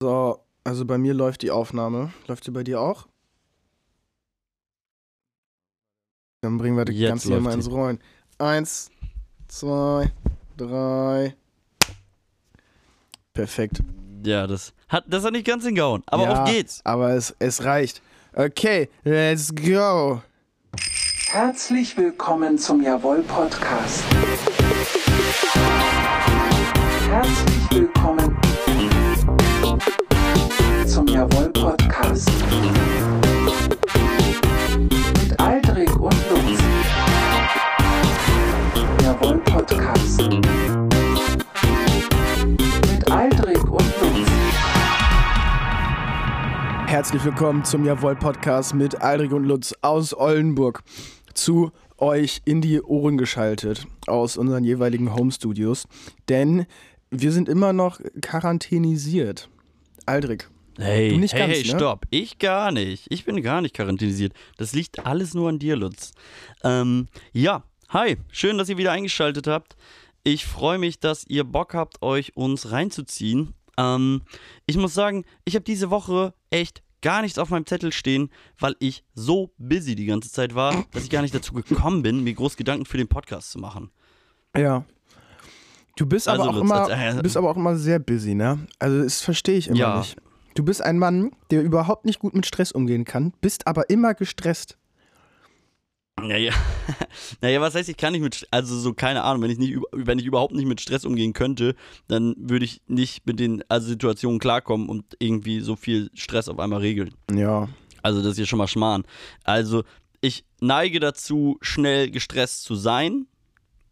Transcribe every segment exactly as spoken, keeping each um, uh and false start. So, also bei mir läuft die Aufnahme. Läuft sie bei dir auch? Dann bringen wir das Jetzt Ganze hier mal ins Rollen. Eins, zwei, drei. Perfekt. Ja, das hat, das hat nicht ganz hingehauen, aber ja, auf geht's. Aber es, es reicht. Okay, let's go. Herzlich willkommen zum Jawoll-Podcast. Herzlich willkommen zum Jawoll-Podcast. Mit Aldrik und Lutz. Jawoll-Podcast. Mit Aldrik und Lutz. Herzlich willkommen zum Jawoll-Podcast mit Aldrik und Lutz aus Oldenburg. Zu euch in die Ohren geschaltet aus unseren jeweiligen Home-Studios, denn wir sind immer noch quarantänisiert. Aldrik, hey, du nicht hey, ganz, hey, ne? Stopp, ich gar nicht. Ich bin gar nicht quarantänisiert. Das liegt alles nur an dir, Lutz. Ähm, ja, hi, schön, dass ihr wieder eingeschaltet habt. Ich freue mich, dass ihr Bock habt, euch uns reinzuziehen. Ähm, ich muss sagen, ich habe diese Woche echt gar nichts auf meinem Zettel stehen, weil ich so busy die ganze Zeit war, dass ich gar nicht dazu gekommen bin, mir groß Gedanken für den Podcast zu machen. Ja. Du bist, also aber, auch immer, als, äh, bist aber auch immer sehr busy, ne? Also das verstehe ich immer ja. nicht. Du bist ein Mann, der überhaupt nicht gut mit Stress umgehen kann, bist aber immer gestresst. Naja, naja, was heißt, ich kann nicht mit, also so, keine Ahnung, wenn ich, nicht, wenn ich überhaupt nicht mit Stress umgehen könnte, dann würde ich nicht mit den also Situationen klarkommen und irgendwie so viel Stress auf einmal regeln. Ja. Also das ist ja schon mal Schmarrn. Also ich neige dazu, schnell gestresst zu sein,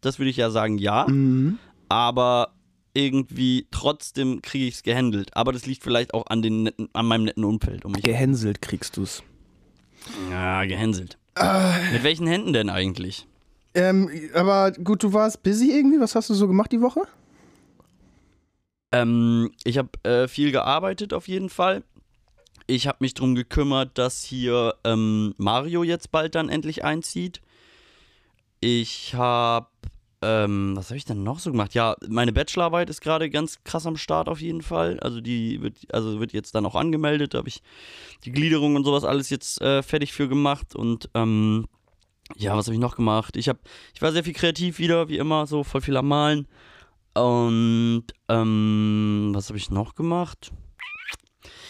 das würde ich ja sagen, ja, mhm. aber irgendwie trotzdem kriege ich es gehandelt. Aber das liegt vielleicht auch an, den netten, an meinem netten Umfeld. Um mich gehänselt kriegst du es. Ja, gehänselt. Mit welchen Händen denn eigentlich? Ähm, aber gut, du warst busy irgendwie. Was hast du so gemacht die Woche? Ähm, ich habe äh, viel gearbeitet auf jeden Fall. Ich habe mich drum gekümmert, dass hier ähm, Mario jetzt bald dann endlich einzieht. Ich habe, ähm, was habe ich denn noch so gemacht? Ja, meine Bachelorarbeit ist gerade ganz krass am Start auf jeden Fall. Also die wird, also wird jetzt dann auch angemeldet. Da habe ich die Gliederung und sowas alles jetzt äh, fertig für gemacht. Und ähm, ja, was habe ich noch gemacht? Ich, hab, ich war sehr viel kreativ wieder, wie immer, so voll viel am Malen. Und ähm, was habe ich noch gemacht?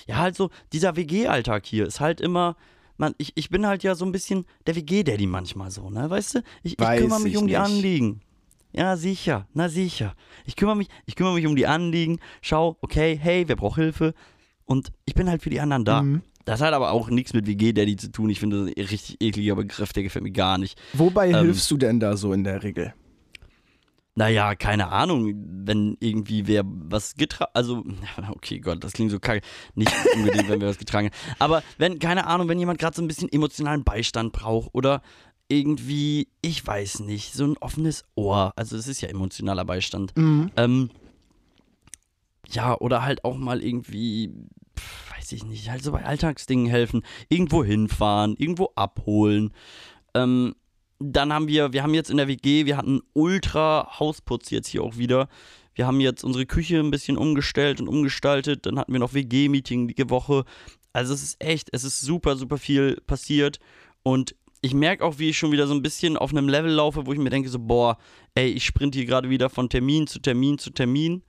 Ja, halt so, dieser W G-Alltag hier ist halt immer... Man, ich, ich bin halt ja so ein bisschen der W G-Daddy manchmal so, ne? Weißt du? Ich, ich kümmere mich ich um die nicht. Anliegen. Ja, sicher. Na, sicher. Ich kümmere mich, ich kümmere mich um die Anliegen. Schau, okay, hey, wer braucht Hilfe? Und ich bin halt für die anderen da. Mhm. Das hat aber auch nichts mit W G-Daddy zu tun. Ich finde, das ein richtig ekliger Begriff, der gefällt mir gar nicht. Wobei ähm, hilfst du denn da so in der Regel? Naja, keine Ahnung, wenn irgendwie wer was getragen, also, okay, Gott, das klingt so kacke, nicht unbedingt, wenn wir was getragen haben, aber wenn, keine Ahnung, wenn jemand gerade so ein bisschen emotionalen Beistand braucht oder irgendwie, ich weiß nicht, so ein offenes Ohr, also es ist ja emotionaler Beistand, mhm. ähm, ja, oder halt auch mal irgendwie, weiß ich nicht, halt so bei Alltagsdingen helfen, irgendwo hinfahren, irgendwo abholen, ähm, Dann haben wir, wir haben jetzt in der W G, wir hatten Ultra-Hausputz jetzt hier auch wieder. Wir haben jetzt unsere Küche ein bisschen umgestellt und umgestaltet. Dann hatten wir noch W G-Meeting die Woche. Also es ist echt, es ist super, super viel passiert. Und ich merke auch, wie ich schon wieder so ein bisschen auf einem Level laufe, wo ich mir denke so, boah, ey, ich sprinte hier gerade wieder von Termin zu Termin zu Termin.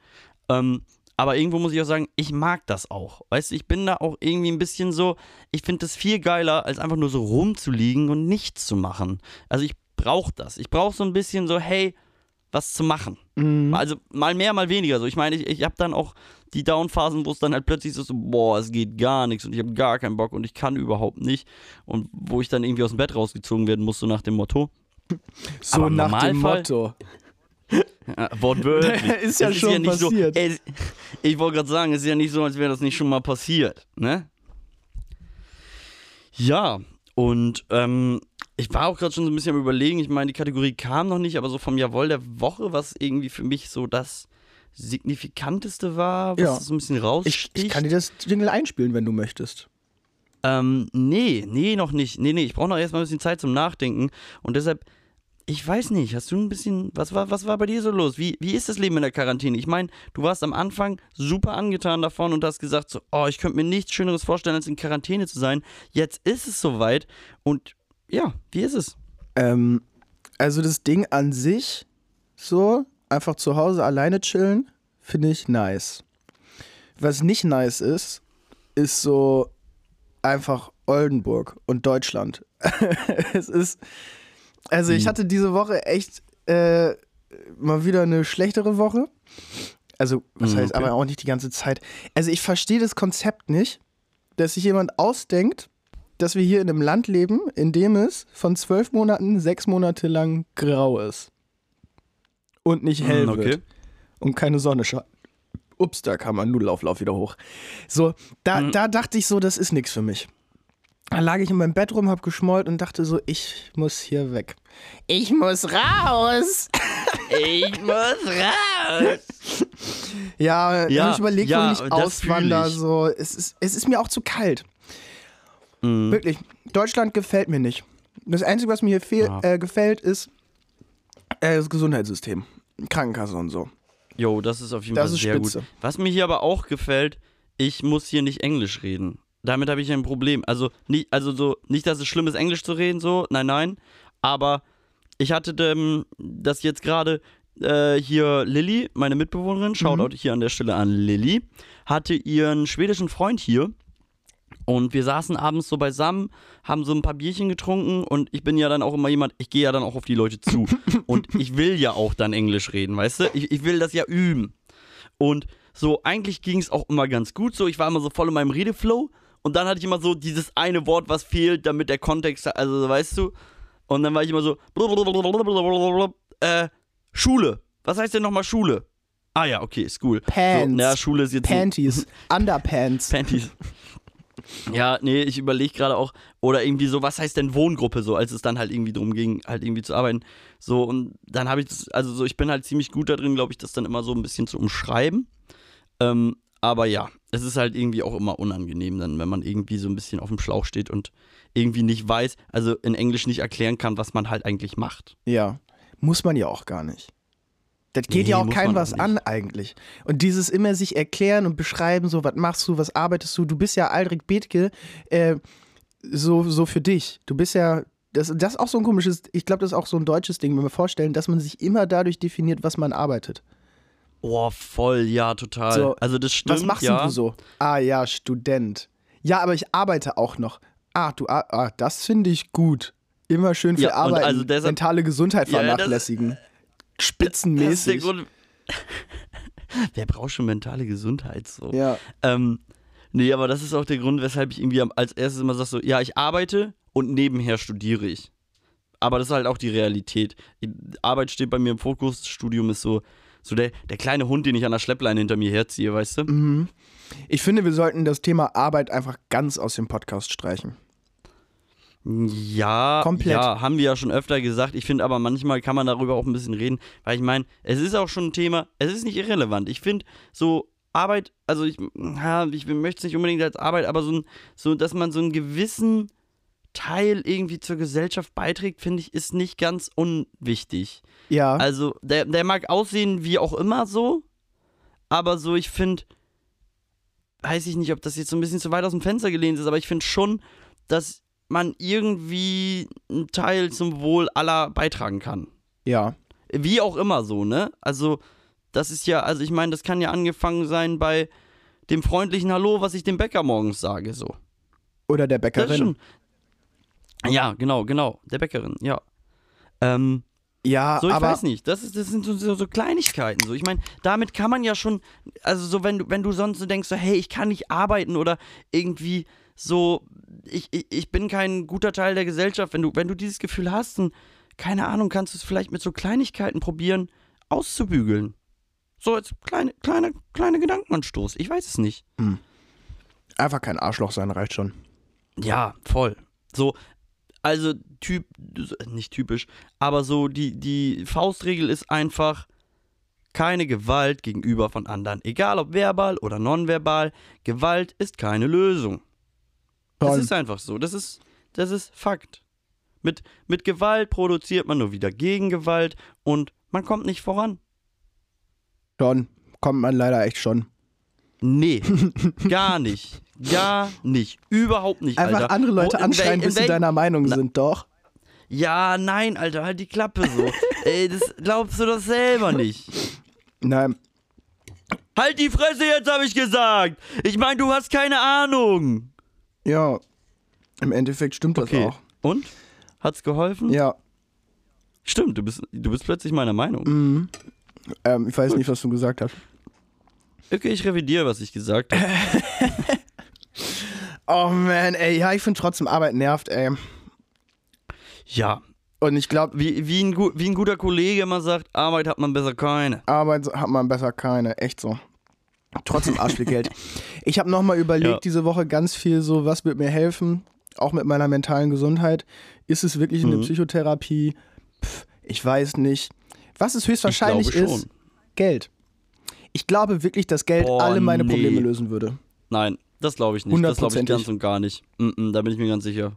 Ähm, aber irgendwo muss ich auch sagen, ich mag das auch. Weißt du, ich bin da auch irgendwie ein bisschen so, ich finde das viel geiler, als einfach nur so rumzuliegen und nichts zu machen. Also ich brauche das. Ich brauche so ein bisschen so, hey, was zu machen. Mhm. Also mal mehr, mal weniger. So, ich meine, ich, ich habe dann auch die Downphasen, wo es dann halt plötzlich so, so, boah, es geht gar nichts und ich habe gar keinen Bock und ich kann überhaupt nicht. Und wo ich dann irgendwie aus dem Bett rausgezogen werden muss, so nach dem Motto. So aber nach dem Motto. Ja, wortwörtlich. Ist ja es schon ist ja passiert. So, ey, ich wollte gerade sagen, es ist ja nicht so, als wäre das nicht schon mal passiert, ne? Ja, und ähm, ich war auch gerade schon so ein bisschen am Überlegen, ich meine, die Kategorie kam noch nicht, aber so vom Jawoll der Woche, was irgendwie für mich so das Signifikanteste war, was ja. so ein bisschen raussticht. Ich, ich kann dir das Jingle einspielen, wenn du möchtest. Ähm, nee, nee, noch nicht. Nee, nee, ich brauche noch erstmal ein bisschen Zeit zum Nachdenken und deshalb... ich weiß nicht, hast du ein bisschen, was war, was war bei dir so los? Wie, wie ist das Leben in der Quarantäne? Ich meine, du warst am Anfang super angetan davon und hast gesagt so, oh, ich könnte mir nichts Schöneres vorstellen, als in Quarantäne zu sein. Jetzt ist es soweit und ja, wie ist es? Ähm, also das Ding an sich, so einfach zu Hause alleine chillen, finde ich nice. Was nicht nice ist, ist so einfach Oldenburg und Deutschland. Es ist... Also ich hatte diese Woche echt äh, mal wieder eine schlechtere Woche. Also was heißt okay. aber auch nicht die ganze Zeit. Also ich verstehe das Konzept nicht, dass sich jemand ausdenkt, dass wir hier in einem Land leben, in dem es von zwölf Monaten sechs Monate lang grau ist. Und nicht hell okay. wird. Und keine Sonne scheint. Ups, da kam mein Nudelauflauf wieder hoch. So, da, mhm. da dachte ich so, das ist nichts für mich. Da lag ich in meinem Bett rum, hab geschmollt und dachte so, ich muss hier weg. Ich muss raus! Ich muss raus! Ja, ja, hab ich überlegt, ja, wo ich auswandere. So. Es ist, es ist mir auch zu kalt. Mhm. Wirklich, Deutschland gefällt mir nicht. Das Einzige, was mir hier fehl, ja. äh, gefällt, ist äh, das Gesundheitssystem. Krankenkasse und so. Jo, das ist auf jeden das Fall sehr spitze. Gut. Was mir hier aber auch gefällt, ich muss hier nicht Englisch reden. Damit habe ich ein Problem. Also, nicht, also so, nicht, dass es schlimm ist, Englisch zu reden, so, nein, nein. Aber ich hatte ähm, das jetzt gerade äh, hier Lilly, meine Mitbewohnerin, Shoutout mhm. hier an der Stelle an Lilly, hatte ihren schwedischen Freund hier und wir saßen abends so beisammen, haben so ein paar Bierchen getrunken und ich bin ja dann auch immer jemand, ich gehe ja dann auch auf die Leute zu und ich will ja auch dann Englisch reden, weißt du? Ich, ich will das ja üben. Und so, eigentlich ging es auch immer ganz gut so, ich war immer so voll in meinem Redeflow. Und dann hatte ich immer so dieses eine Wort, was fehlt, damit der Kontext, also weißt du. Und dann war ich immer so, äh, Schule. Was heißt denn nochmal Schule? Ah ja, okay, ist cool. Pants. So, na, Schule ist jetzt Panties. So. Underpants. Panties. Ja, nee, ich überlege gerade auch, oder irgendwie so, was heißt denn Wohngruppe so, als es dann halt irgendwie drum ging, halt irgendwie zu arbeiten. So, und dann habe ich das, also so, ich bin halt ziemlich gut da drin, glaube ich, das dann immer so ein bisschen zu umschreiben. Ähm, aber ja. Es ist halt irgendwie auch immer unangenehm dann, wenn man irgendwie so ein bisschen auf dem Schlauch steht und irgendwie nicht weiß, also in Englisch nicht erklären kann, was man halt eigentlich macht. Ja, muss man ja auch gar nicht. Das geht nee, ja auch keinem was auch an eigentlich. Und dieses immer sich erklären und beschreiben, so was machst du, was arbeitest du, du bist ja Aldrik Bethke, äh, so, so für dich. Du bist ja, das, das ist auch so ein komisches, ich glaube, das ist auch so ein deutsches Ding, wenn wir vorstellen, dass man sich immer dadurch definiert, was man arbeitet. Oh, voll, ja, total. So, also das stimmt, was machst ja. du so? Ah ja, Student. Ja, aber ich arbeite auch noch. Ah, du, ah, das finde ich gut. Immer schön viel ja, arbeiten, also deshalb, mentale Gesundheit vernachlässigen. Ja, das, spitzenmäßig. Das wer braucht schon mentale Gesundheit so? Ja. Ähm, nee, aber das ist auch der Grund, weshalb ich irgendwie als erstes immer sage so, ja, ich arbeite und nebenher studiere ich. Aber das ist halt auch die Realität. Arbeit steht bei mir im Fokus, Studium ist so... So der, der kleine Hund, den ich an der Schleppleine hinter mir herziehe, weißt du? Mhm. Ich finde, wir sollten das Thema Arbeit einfach ganz aus dem Podcast streichen. Ja, komplett. Ja, haben wir ja schon öfter gesagt. Ich finde aber, manchmal kann man darüber auch ein bisschen reden. Weil ich meine, es ist auch schon ein Thema, es ist nicht irrelevant. Ich finde so Arbeit, also ich, ja, ich möchte es nicht unbedingt als Arbeit, aber so, ein, so, dass man so einen gewissen Teil irgendwie zur Gesellschaft beiträgt, finde ich, ist nicht ganz unwichtig. Ja. Also, der, der mag aussehen wie auch immer so, aber so, ich finde, weiß ich nicht, ob das jetzt so ein bisschen zu weit aus dem Fenster gelehnt ist, aber ich finde schon, dass man irgendwie einen Teil zum Wohl aller beitragen kann. Ja. Wie auch immer so, ne? Also, das ist ja, also ich meine, das kann ja angefangen sein bei dem freundlichen Hallo, was ich dem Bäcker morgens sage, so. Oder der Bäckerin. Das ist schon, ja, genau, genau. Der Bäckerin, ja. Ähm, ja, so, ich aber weiß nicht. Das, ist, das sind so, so Kleinigkeiten. So. Ich meine, damit kann man ja schon, also so, wenn du, wenn du sonst so denkst, so, hey, ich kann nicht arbeiten oder irgendwie so, ich, ich, ich bin kein guter Teil der Gesellschaft. Wenn du, wenn du dieses Gefühl hast, dann, keine Ahnung, kannst du es vielleicht mit so Kleinigkeiten probieren, auszubügeln. So als kleine, kleine, kleine Gedankenanstoß. Ich weiß es nicht. Hm. Einfach kein Arschloch sein, reicht schon. Ja, voll. So, also, typ, nicht typisch, aber so die, die Faustregel ist einfach keine Gewalt gegenüber von anderen. Egal ob verbal oder nonverbal, Gewalt ist keine Lösung. Toll. Das ist einfach so, das ist, das ist Fakt. Mit, mit Gewalt produziert man nur wieder Gegengewalt und man kommt nicht voran. Schon. Kommt man leider echt schon. Nee, gar nicht. Gar nicht. Überhaupt nicht, Alter. Einfach andere Leute oh, anschreien, bis sie deiner Meinung na, sind, doch. Ja, nein, Alter, halt die Klappe so. Ey, das glaubst du doch selber nicht. Nein. Halt die Fresse jetzt, habe ich gesagt. Ich meine, du hast keine Ahnung. Ja, im Endeffekt stimmt das okay. auch. Und? Hat's geholfen? Ja. Stimmt, du bist, du bist plötzlich meiner Meinung. Mhm. Ähm, ich weiß Gut. nicht, was du gesagt hast. Okay, ich revidiere, was ich gesagt habe. Oh man, ey, ja, ich finde trotzdem Arbeit nervt, ey. Ja. Und ich glaube, wie, wie, ein, wie ein guter Kollege immer sagt, Arbeit hat man besser keine. Arbeit hat man besser keine, echt so. Trotzdem Arsch viel Geld. Ich habe nochmal überlegt ja. diese Woche ganz viel so, was wird mir helfen, auch mit meiner mentalen Gesundheit. Ist es wirklich eine mhm. Psychotherapie? Pff, ich weiß nicht. Was es höchstwahrscheinlich ist, schon. Geld. Ich glaube wirklich, dass Geld Boah, alle meine nee. Probleme lösen würde. Nein, das glaube ich nicht. hundert Prozent. Das glaube ich ganz und gar nicht. Mm-mm, da bin ich mir ganz sicher.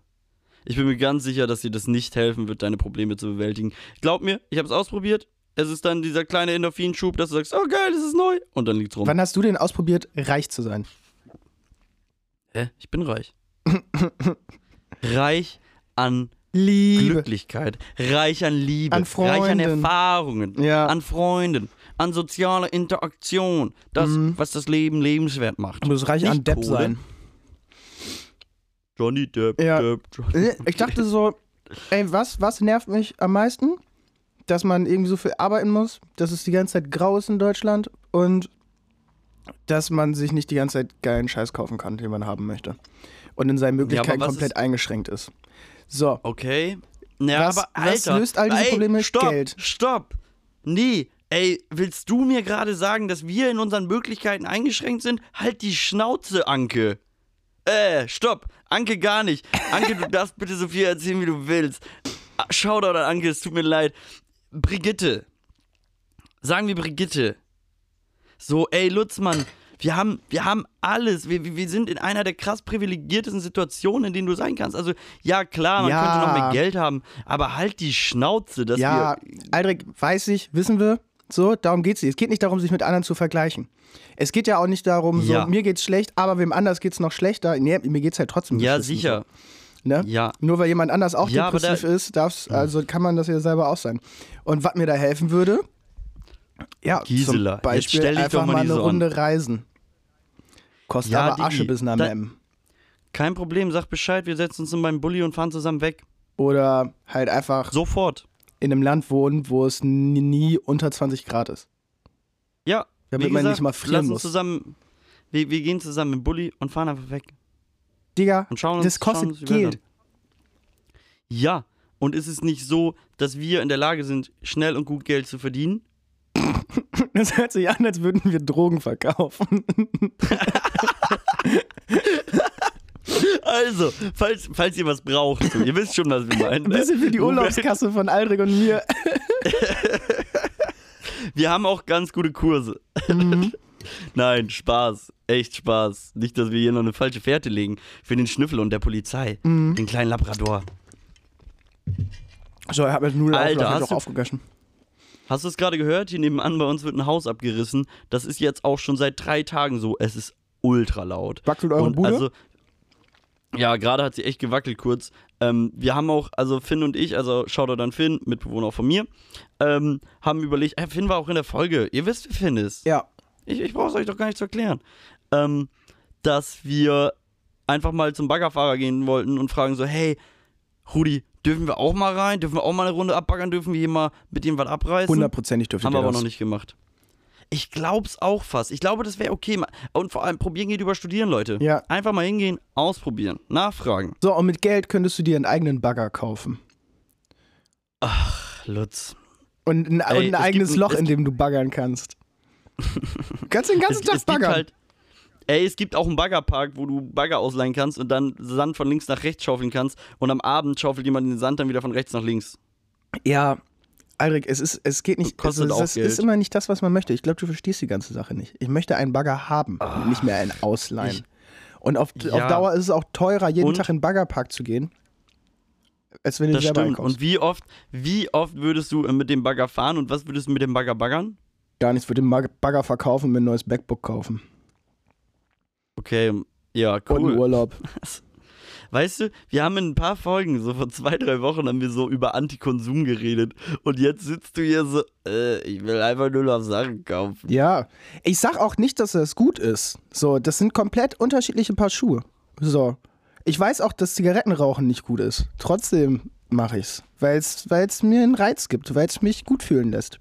Ich bin mir ganz sicher, dass dir das nicht helfen wird, deine Probleme zu bewältigen. Glaub mir, ich habe es ausprobiert. Es ist dann dieser kleine Endorphinschub, dass du sagst, oh geil, das ist neu. Und dann liegt's rum. Wann hast du denn ausprobiert, reich zu sein? Hä? Ich bin reich. Reich an Liebe. Glücklichkeit. Reich an Liebe. An Freunden. Reich an Erfahrungen. Ja. An Freunden. An sozialer Interaktion. Das, mhm. was das Leben lebenswert macht. Du musst reich nicht an Depp Kohle. Sein. Johnny Depp, ja. Depp, Johnny Ich dachte so, ey, was, was nervt mich am meisten? Dass man irgendwie so viel arbeiten muss, dass es die ganze Zeit grau ist in Deutschland und dass man sich nicht die ganze Zeit geilen Scheiß kaufen kann, den man haben möchte. Und in seinen Möglichkeiten ja, komplett ist eingeschränkt ist. So. Okay. Ja, was, aber Alter, was löst all diese ey, Probleme? Stopp, Geld. Stopp. Nee. Ey, willst du mir gerade sagen, dass wir in unseren Möglichkeiten eingeschränkt sind? Halt die Schnauze, Anke. Äh, stopp. Anke gar nicht. Anke, du darfst bitte so viel erzählen, wie du willst. Shoutout an Anke, es tut mir leid. Brigitte. Sagen wir Brigitte. So, ey, Lutzmann, wir haben, wir haben alles. Wir, wir sind in einer der krass privilegiertesten Situationen, in denen du sein kannst. Also, ja, klar, man ja. könnte noch mehr Geld haben, aber halt die Schnauze. Dass ja, wir Aldrik, weiß ich, wissen wir. So, darum geht's nicht. Es geht nicht darum, sich mit anderen zu vergleichen. Es geht ja auch nicht darum, so, ja. mir geht's schlecht, aber wem anders geht's noch schlechter. Nee, mir geht's halt trotzdem ja, beschissen. Ja, sicher. Ne? Ja. Nur weil jemand anders auch ja, depressiv da, ist, darf's, also kann man das ja selber auch sein. Und was mir da helfen würde, ja, Gisela, zum Beispiel jetzt einfach mal, mal eine Runde an. Reisen. Kostet ja, aber Asche die, bis nach M. Kein Problem, sag Bescheid, wir setzen uns in meinem Bulli und fahren zusammen weg. Oder halt einfach sofort in einem Land wohnen, wo es nie, nie unter zwanzig Grad ist. Ja, damit man nicht mal frieren muss. Zusammen, wir, wir gehen zusammen im Bulli und fahren einfach weg. Digga, und schauen uns, das kostet schauen uns Geld. Ja, und ist es nicht so, dass wir in der Lage sind, schnell und gut Geld zu verdienen? Das hört sich an, als würden wir Drogen verkaufen. Also, falls, falls ihr was braucht, so, ihr wisst schon, was wir meinen. Ein bisschen für die Urlaubskasse von Aldrik und mir. Wir haben auch ganz gute Kurse. Mhm. Nein, Spaß. Echt Spaß. Nicht, dass wir hier noch eine falsche Fährte legen für den Schnüffel und der Polizei. Mhm. Den kleinen Labrador. So, ich habe jetzt Nudeln auch aufgegessen. Hast du es gerade gehört? Hier nebenan bei uns wird ein Haus abgerissen. Das ist jetzt auch schon seit drei Tagen so. Es ist ultra laut. Wackelt eure und Bude? Also, ja, gerade hat sie echt gewackelt kurz. Ähm, wir haben auch, also Finn und ich, also Shoutout an Finn, Mitbewohner auch von mir, ähm, haben überlegt, äh, Finn war auch in der Folge. Ihr wisst, wie Finn ist. Ja. Ich, ich brauche es euch doch gar nicht zu erklären, ähm, dass wir einfach mal zum Baggerfahrer gehen wollten und fragen so, hey, Rudi, dürfen wir auch mal rein? Dürfen wir auch mal eine Runde abbaggern? Dürfen wir hier mal mit dem was abreißen? Hundertprozentig dürfen wir das. Haben wir aber noch nicht gemacht. Ich glaub's auch fast. Ich glaube, das wäre okay. Und vor allem, probieren geht über studieren, Leute. Ja. Einfach mal hingehen, ausprobieren, nachfragen. So, und mit Geld könntest du dir einen eigenen Bagger kaufen. Ach, Lutz. Und ein, Ey, und ein eigenes Loch, in dem du baggern kannst. Du kannst den ganzen es, Tag es baggern. Halt, ey, es gibt auch einen Baggerpark, wo du Bagger ausleihen kannst und dann Sand von links nach rechts schaufeln kannst und am Abend schaufelt jemand den Sand dann wieder von rechts nach links. Ja, Aldrik, es ist, es geht nicht, kostet es, es, auch es Geld. Ist immer nicht das, was man möchte. Ich glaube, du verstehst die ganze Sache nicht. Ich möchte einen Bagger haben, Ach, nicht mehr einen ausleihen. Ich, und auf, ja. auf Dauer ist es auch teurer, jeden und? Tag in den Baggerpark zu gehen. als wenn du selber einkommst. Und wie oft, wie oft würdest du mit dem Bagger fahren und was würdest du mit dem Bagger baggern? Gar nichts, würde den Bagger verkaufen und mir ein neues MacBook kaufen. Okay, ja, cool. Und Urlaub. Weißt du, wir haben in ein paar Folgen, so vor zwei, drei Wochen, haben wir so über Antikonsum geredet. Und jetzt sitzt du hier so, äh, ich will einfach nur noch Sachen kaufen. Ja, ich sag auch nicht, dass das gut ist. So, das sind komplett unterschiedliche Paar Schuhe. So, ich weiß auch, dass Zigarettenrauchen nicht gut ist. Trotzdem mache ich's, weil es mir einen Reiz gibt, weil es mich gut fühlen lässt.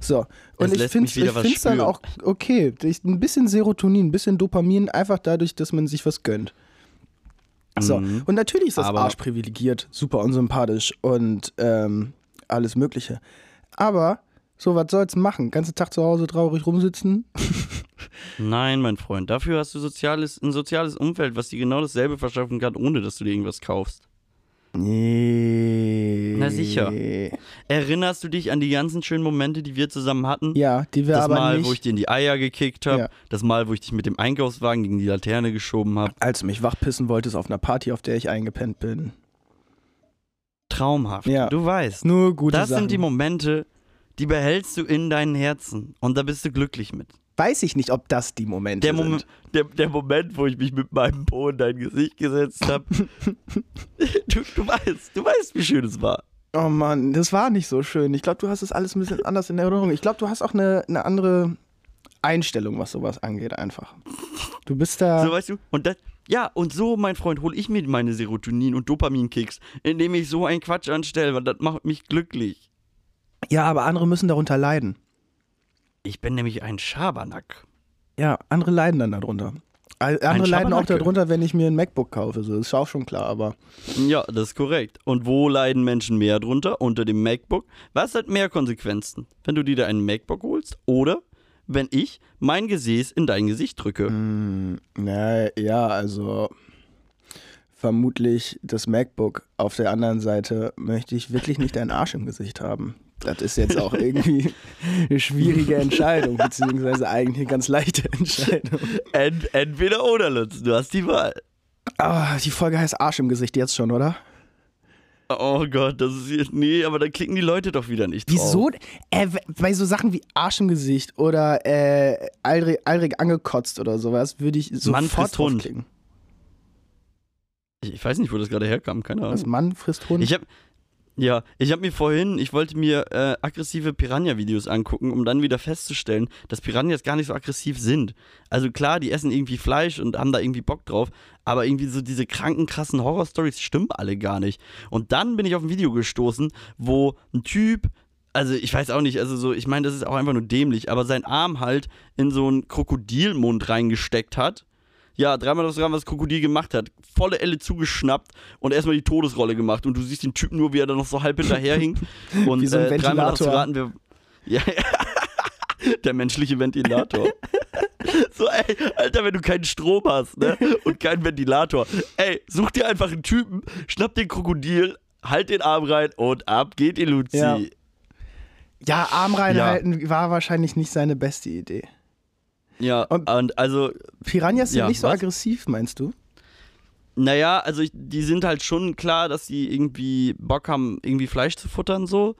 So, und es ich finde es dann auch okay. Ein bisschen Serotonin, ein bisschen Dopamin, einfach dadurch, dass man sich was gönnt. So, und natürlich ist das aber arschprivilegiert, super unsympathisch und ähm, alles Mögliche. Aber so, was soll's machen? Den ganzen Tag zu Hause traurig rumsitzen? Nein, mein Freund, dafür hast du soziales, ein soziales Umfeld, was dir genau dasselbe verschaffen kann, ohne dass du dir irgendwas kaufst. Nee. Na sicher. Erinnerst du dich an die ganzen schönen Momente, die wir zusammen hatten? Ja, die wir das aber Das Mal, nicht. Wo ich dir in die Eier gekickt habe. Ja. Das Mal, wo ich dich mit dem Einkaufswagen gegen die Laterne geschoben habe. Als du mich wachpissen wolltest auf einer Party, auf der ich eingepennt bin. Traumhaft. Ja. Du weißt. Nur gute Das Sachen. Sind die Momente, die behältst du in deinem Herzen. Und da bist du glücklich mit. Weiß ich nicht, ob das die Momente der Mom- sind. Der, der Moment, wo ich mich mit meinem Po in dein Gesicht gesetzt habe. du, du weißt, du weißt, wie schön es war. Oh Mann, das war nicht so schön. Ich glaube, du hast das alles ein bisschen anders in Erinnerung. Ich glaube, du hast auch eine, eine andere Einstellung, was sowas angeht, einfach. Du bist da... So, weißt du, und das... Ja, und so, mein Freund, hole ich mir meine Serotonin- und Dopamin-Kicks, indem ich so einen Quatsch anstelle, weil das macht mich glücklich. Ja, aber andere müssen darunter leiden. Ich bin nämlich ein Schabernack. Ja, andere leiden dann darunter. Andere leiden auch darunter, wenn ich mir ein MacBook kaufe. So, das ist auch schon klar, aber... Ja, das ist korrekt. Und wo leiden Menschen mehr drunter? Unter dem MacBook. Was hat mehr Konsequenzen? Wenn du dir da einen MacBook holst oder wenn ich mein Gesäß in dein Gesicht drücke? Hm, na ja, also... Vermutlich das MacBook. Auf der anderen Seite möchte ich wirklich nicht deinen Arsch im Gesicht haben. Das ist jetzt auch irgendwie eine schwierige Entscheidung, beziehungsweise eigentlich eine ganz leichte Entscheidung. Ent, entweder oder, Lutz, du hast die Wahl. Ah, die Folge heißt Arsch im Gesicht jetzt schon, oder? Oh Gott, das ist jetzt, nee, aber da klicken die Leute doch wieder nicht drauf. Wieso? Äh, bei so Sachen wie Arsch im Gesicht oder äh, Aldrik, Aldrik angekotzt oder sowas würde ich sofort draufklicken. Ich, ich weiß nicht, wo das gerade herkam, keine Ahnung. Das Mann frisst Hund? Ich hab... Ja, ich habe mir vorhin, ich wollte mir äh, aggressive Piranha-Videos angucken, um dann wieder festzustellen, dass Piranhas gar nicht so aggressiv sind. Also klar, die essen irgendwie Fleisch und haben da irgendwie Bock drauf, aber irgendwie so diese kranken, krassen Horror-Stories stimmen alle gar nicht. Und dann bin ich auf ein Video gestoßen, wo ein Typ, also ich weiß auch nicht, also so, ich meine, das ist auch einfach nur dämlich, aber seinen Arm halt in so einen Krokodilmund reingesteckt hat. Ja, dreimal das Rahmen, was das Krokodil gemacht hat. Volle Elle zugeschnappt und erstmal die Todesrolle gemacht. Und du siehst den Typen nur, wie er da noch so halb hinterher hing. Und wie so ein äh, dreimal das raten wir. Ja, der menschliche Ventilator. So, ey, Alter, wenn du keinen Strom hast, ne? Und keinen Ventilator. Ey, such dir einfach einen Typen, schnapp den Krokodil, halt den Arm rein und ab geht die Luzi. Ja, ja, Arm reinhalten ja. War wahrscheinlich nicht seine beste Idee. Ja, und, und also... Piranhas sind ja, nicht so was? Aggressiv, meinst du? Naja, also ich, die sind halt schon klar, dass die irgendwie Bock haben, irgendwie Fleisch zu futtern, so.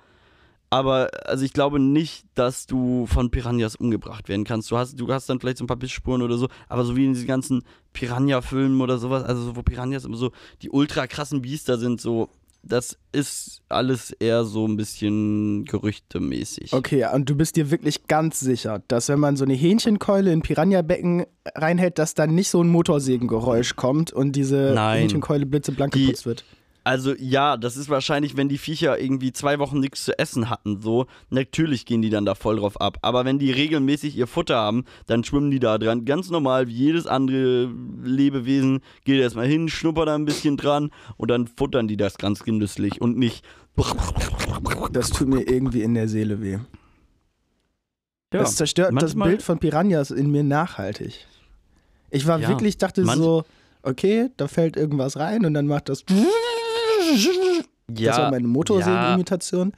Aber also ich glaube nicht, dass du von Piranhas umgebracht werden kannst. Du hast, du hast dann vielleicht so ein paar Bissspuren oder so, aber so wie in diesen ganzen Piranha-Filmen oder sowas, also wo Piranhas immer so die ultra krassen Biester sind, so... Das ist alles eher so ein bisschen gerüchtemäßig. Okay, und du bist dir wirklich ganz sicher, dass wenn man so eine Hähnchenkeule in Piranha-Becken reinhält, dass dann nicht so ein Motorsägengeräusch kommt und diese Nein. Hähnchenkeule blitzeblank geputzt wird? Also ja, das ist wahrscheinlich, wenn die Viecher irgendwie zwei Wochen nichts zu essen hatten, so, natürlich gehen die dann da voll drauf ab. Aber wenn die regelmäßig ihr Futter haben, dann schwimmen die da dran. Ganz normal, wie jedes andere Lebewesen, geht erstmal hin, schnuppert da ein bisschen dran und dann futtern die das ganz genüsslich und nicht... Das tut mir irgendwie in der Seele weh. Ja, das zerstört das Bild von Piranhas in mir nachhaltig. Ich war ja, wirklich, dachte so, okay, da fällt irgendwas rein und dann macht das... Ja, das war meine Motorsägenimitation.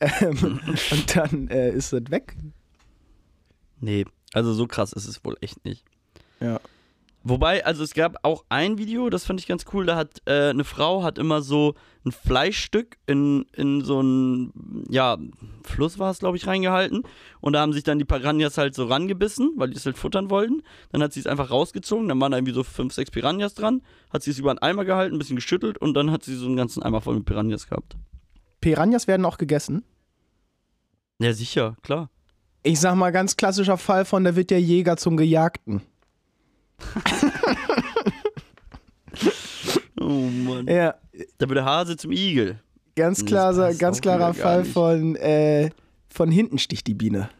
Ja. Ähm, und dann äh, ist das weg. Nee, also so krass ist es wohl echt nicht. Ja. Wobei, also es gab auch ein Video, das fand ich ganz cool, da hat äh, eine Frau hat immer so ein Fleischstück in, in so einen, ja, Fluss war es, glaube ich, reingehalten. Und da haben sich dann die Piranhas halt so rangebissen, weil die es halt futtern wollten. Dann hat sie es einfach rausgezogen, dann waren da irgendwie so fünf, sechs Piranhas dran, hat sie es über einen Eimer gehalten, ein bisschen geschüttelt und dann hat sie so einen ganzen Eimer voll mit Piranhas gehabt. Piranhas werden auch gegessen? Ja, sicher, klar. Ich sag mal, ganz klassischer Fall von, da wird der Jäger zum Gejagten. Oh Mann. Ja. Da wird der Hase zum Igel. Ganz, klar, ganz klarer Fall von äh, von hinten sticht die Biene.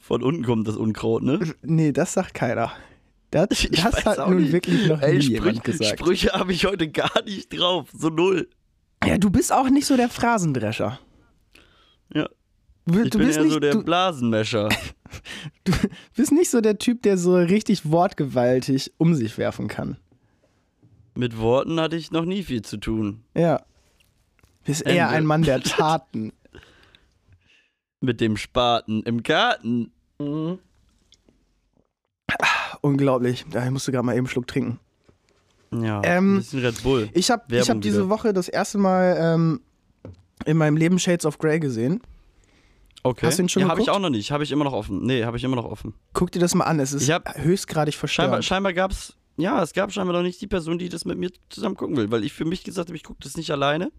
Von unten kommt das Unkraut, ne? Nee, das sagt keiner. Das, das hat nun nicht. wirklich noch Ey, nie Sprü- jemand gesagt. Sprüche habe ich heute gar nicht drauf, so null. Ja, du bist auch nicht so der Phrasendrescher. Ja. Du, ich du bin bist ja nicht, so der du, Blasenmescher. Du bist nicht so der Typ, der so richtig wortgewaltig um sich werfen kann. Mit Worten hatte ich noch nie viel zu tun. Ja. Du bist Ende. Eher ein Mann der Taten. Mit dem Spaten im Garten. Mhm. Ach, unglaublich. Da musst du gerade mal eben einen Schluck trinken. Ja, ähm, ein bisschen Red Bull. Ich habe hab diese wieder. Woche das erste Mal ähm, in meinem Leben Shades of Grey gesehen. Okay. Hast du ihn schon ja, geguckt? Hab ich auch noch nicht. Habe ich immer noch offen. Nee, habe ich immer noch offen. Guck dir das mal an. Es ist hab, höchstgradig verstörend. Scheinbar, scheinbar gab es, ja, es gab scheinbar noch nicht die Person, die das mit mir zusammen gucken will. Weil ich für mich gesagt habe, ich gucke das nicht alleine.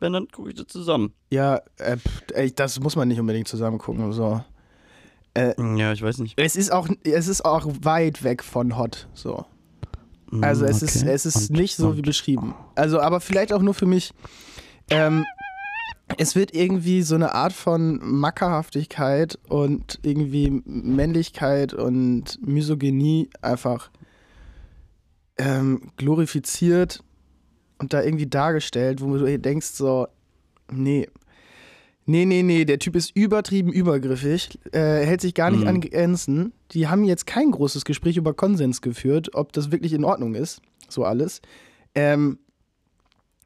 Wenn, dann gucke ich das zusammen. Ja, äh, ey, das muss man nicht unbedingt zusammen gucken. So. Äh, ja, ich weiß nicht. Es ist auch, es ist auch weit weg von Hot, so. Also es okay. ist, es ist und, nicht so und, wie beschrieben. Also, aber vielleicht auch nur für mich. Ähm, es wird irgendwie so eine Art von Mackerhaftigkeit und irgendwie Männlichkeit und Misogynie einfach ähm, glorifiziert und da irgendwie dargestellt, wo du denkst so, nee, nee, nee, nee, der Typ ist übertrieben übergriffig, äh, hält sich gar nicht mhm. an Grenzen. Die haben jetzt kein großes Gespräch über Konsens geführt, ob das wirklich in Ordnung ist, so alles. Ähm,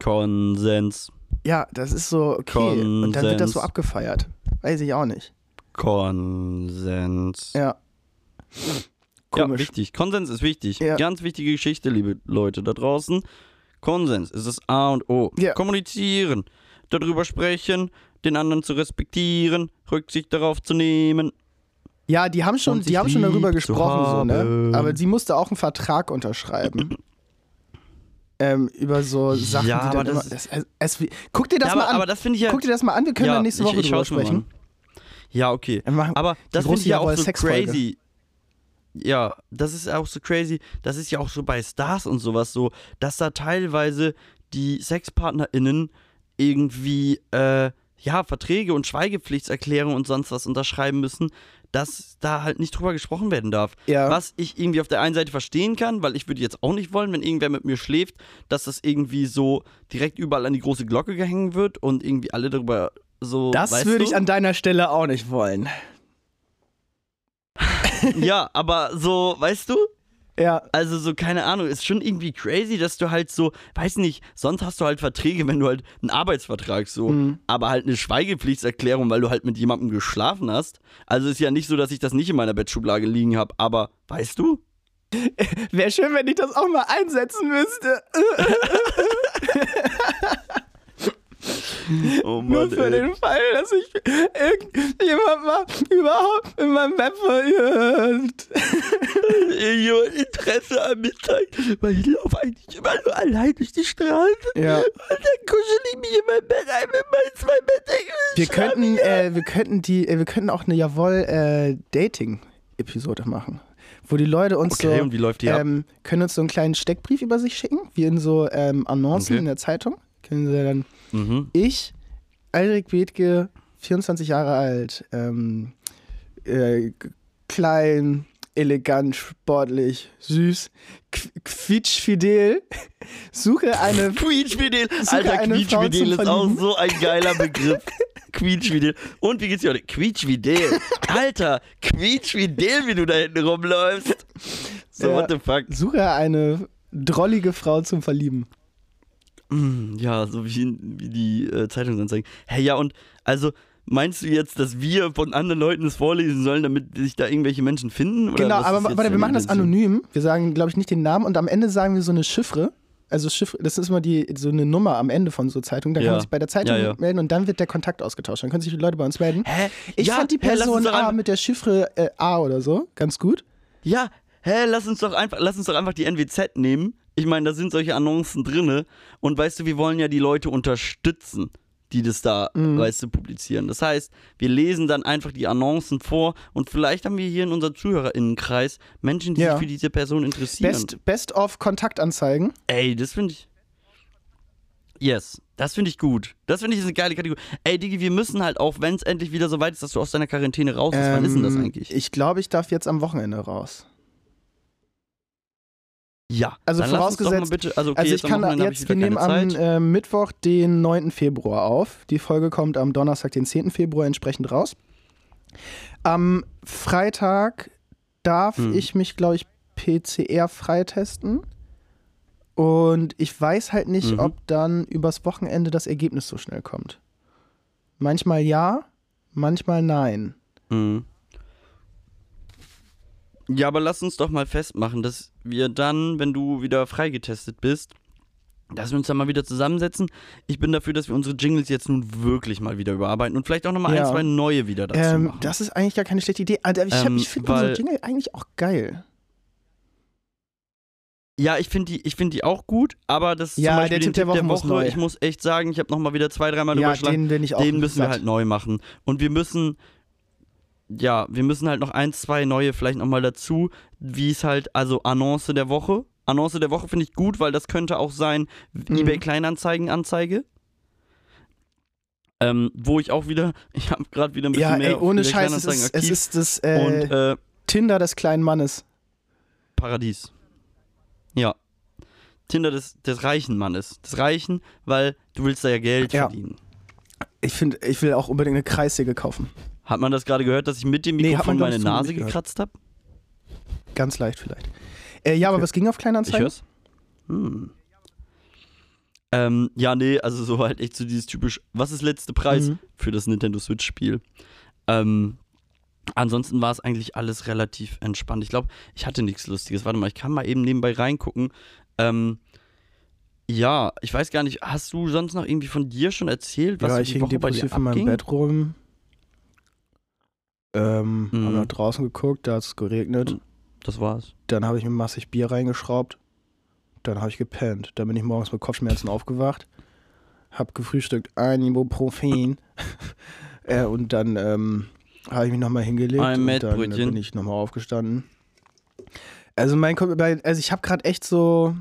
Konsens. Ja, das ist so, okay, Konsens. Und dann wird das so abgefeiert. Weiß ich auch nicht. Konsens. Ja. Komisch. Ja, wichtig. Konsens ist wichtig. Ja. Ganz wichtige Geschichte, liebe Leute da draußen. Konsens ist das A und O. Ja. Kommunizieren, darüber sprechen, den anderen zu respektieren, Rücksicht darauf zu nehmen. Ja, die haben schon, die haben schon darüber gesprochen, so, ne? Aber sie musste auch einen Vertrag unterschreiben. Ähm, über so Sachen, ja, die dann immer... Das, es, es, guck dir das ja, mal aber, an. Aber das ich ja, guck dir das mal an, wir können ja, dann nächste Woche ich, ich drüber sprechen. Ja, okay. Aber das finde ich ja auch so crazy. Ja, das ist auch so crazy. Das ist ja auch so bei Stars und sowas so, dass da teilweise die SexpartnerInnen irgendwie äh, ja, Verträge und Schweigepflichtserklärungen und sonst was unterschreiben müssen, dass da halt nicht drüber gesprochen werden darf. Ja. Was ich irgendwie auf der einen Seite verstehen kann, weil ich würde jetzt auch nicht wollen, wenn irgendwer mit mir schläft, dass das irgendwie so direkt überall an die große Glocke gehängt wird und irgendwie alle darüber so... Das würde ich an deiner Stelle auch nicht wollen. Ja, aber so, weißt du? Ja. Also so, keine Ahnung, ist schon irgendwie crazy, dass du halt so, weiß nicht, sonst hast du halt Verträge, wenn du halt einen Arbeitsvertrag so, mhm. aber halt eine Schweigepflichtserklärung, weil du halt mit jemandem geschlafen hast. Also ist ja nicht so, dass ich das nicht in meiner Bettschublade liegen habe, aber weißt du? Wäre schön, wenn ich das auch mal einsetzen müsste. Oh Mann, nur für ey. den Fall, dass ich irgendjemand mal überhaupt in meinem Bett verirrt. Irgendjemand Interesse an mir zeigt, weil ich laufe eigentlich immer nur allein durch die Straße. Ja. Und dann kuschel ich mich in mein Bett ein mit meinen zwei Bettdecken. Wir könnten, äh, wir könnten die, äh, wir könnten auch eine Jawoll-Dating-Episode äh, machen, wo die Leute uns okay, so, und wie läuft die ähm, ab? Können uns so einen kleinen Steckbrief über sich schicken, wie in so ähm, Annoncen okay. in der Zeitung. Können sie dann. Mhm. Ich, Aldrik Bethke, vierundzwanzig Jahre alt, ähm, äh, klein, elegant, sportlich, süß, qu- quietschfidel, suche eine. Quietschfidel! Alter, quietschfidel ist auch so ein geiler Begriff. Quietschfidel. Und wie geht's dir heute? Quietschfidel. Alter, quietschfidel, wie du da hinten rumläufst. So, ja, what the fuck. Suche eine drollige Frau zum Verlieben. Ja, so wie, wie die äh, Zeitungsanzeigen. Hey, ja, und also, Meinst du jetzt, dass wir von anderen Leuten das vorlesen sollen, damit sich da irgendwelche Menschen finden? Oder genau, aber warte, wir machen das anonym. Wir sagen, glaube ich, nicht den Namen und am Ende sagen wir so eine Chiffre. Also Chiffre, das ist immer die, so eine Nummer am Ende von so Zeitungen. Da ja. kann man sich bei der Zeitung ja, ja. melden und dann wird der Kontakt ausgetauscht. Dann können sich die Leute bei uns melden. Hä? Ich ja, fand die Person hä, A mit der Chiffre äh, A oder so ganz gut. Ja, hä, lass uns doch einfach, lass uns doch einfach die N W Z nehmen. Ich meine, da sind solche Annoncen drin. Und weißt du, wir wollen ja die Leute unterstützen, die das da, mm. weißt du, publizieren. Das heißt, wir lesen dann einfach die Annoncen vor und vielleicht haben wir hier in unserem ZuhörerInnenkreis Menschen, die ja. sich für diese Person interessieren. Best, best of Kontaktanzeigen. Ey, das finde ich... Yes, das finde ich gut. Das finde ich ist eine geile Kategorie. Ey, Digi, wir müssen halt auch, wenn es endlich wieder so weit ist, dass du aus deiner Quarantäne raus bist. Ähm, Wann ist denn das eigentlich? Ich glaube, ich darf jetzt am Wochenende raus. Ja, also dann vorausgesetzt, lass uns doch mal bitte, also, okay, also ich kann jetzt, ich wir nehmen am äh, Mittwoch den neunten Februar auf. Die Folge kommt am Donnerstag den zehnten Februar entsprechend raus. Am Freitag darf hm. ich mich, glaube ich, P C R freitesten. Und ich weiß halt nicht, mhm. ob dann übers Wochenende das Ergebnis so schnell kommt. Manchmal ja, manchmal nein. Mhm. Ja, aber lass uns doch mal festmachen, dass wir dann, wenn du wieder freigetestet bist, dass wir uns dann mal wieder zusammensetzen. Ich bin dafür, dass wir unsere Jingles jetzt nun wirklich mal wieder überarbeiten und vielleicht auch nochmal ja. ein, zwei neue wieder dazu ähm, machen. Das ist eigentlich gar keine schlechte Idee. Also ich ähm, ich finde unsere Jingle eigentlich auch geil. Ja, ich finde die, ich find die auch gut, aber das ist ja, zum Beispiel der Tipp, Tipp der Woche, der Woche muss ich muss echt sagen, ich habe nochmal wieder zwei, dreimal ja, überschlagen. Den, den, den müssen wir halt neu machen. Und wir müssen... Ja, wir müssen halt noch ein, zwei neue vielleicht nochmal dazu, wie es halt, also Annonce der Woche. Annonce der Woche finde ich gut, weil das könnte auch sein, mhm. eBay Kleinanzeigen-Anzeige. Ähm, wo ich auch wieder, ich habe gerade wieder ein bisschen ja, mehr ey, ohne Scheiß, es ist, es ist das äh, Und, äh, Tinder des kleinen Mannes. Paradies. Ja. Tinder des, des reichen Mannes. Des reichen, weil du willst da ja Geld ja. verdienen. Ich finde, ich will auch unbedingt eine Kreissäge kaufen. Hat man das gerade gehört, dass ich mit dem Mikrofon nee, meine Nase gekratzt habe? Ganz leicht vielleicht. Äh, ja, okay. Aber was ging auf Kleinanzeigen? Ich hör's. Hm. Ähm, ja, nee, also so halt echt so dieses typisch, was ist letzte Preis mhm. für das Nintendo Switch-Spiel? Ähm, ansonsten war es eigentlich alles relativ entspannt. Ich glaube, ich hatte nichts Lustiges. Warte mal, ich kann mal eben nebenbei reingucken. Ähm, ja, ich weiß gar nicht, hast du sonst noch irgendwie von dir schon erzählt, was ja, ich die Woche bei dir abging? Ja, ich hing depressiv in meinem Bett rum. Ähm, mhm. Haben nach draußen geguckt, da hat es geregnet. Das war's. Dann habe ich mir massig Bier reingeschraubt. Dann habe ich gepennt. Dann bin ich morgens mit Kopfschmerzen aufgewacht. Hab gefrühstückt ein Ibuprofen. äh, und dann ähm, habe ich mich nochmal hingelegt. Ein und dann Brötchen. bin ich nochmal aufgestanden. Also, mein, also ich habe gerade echt so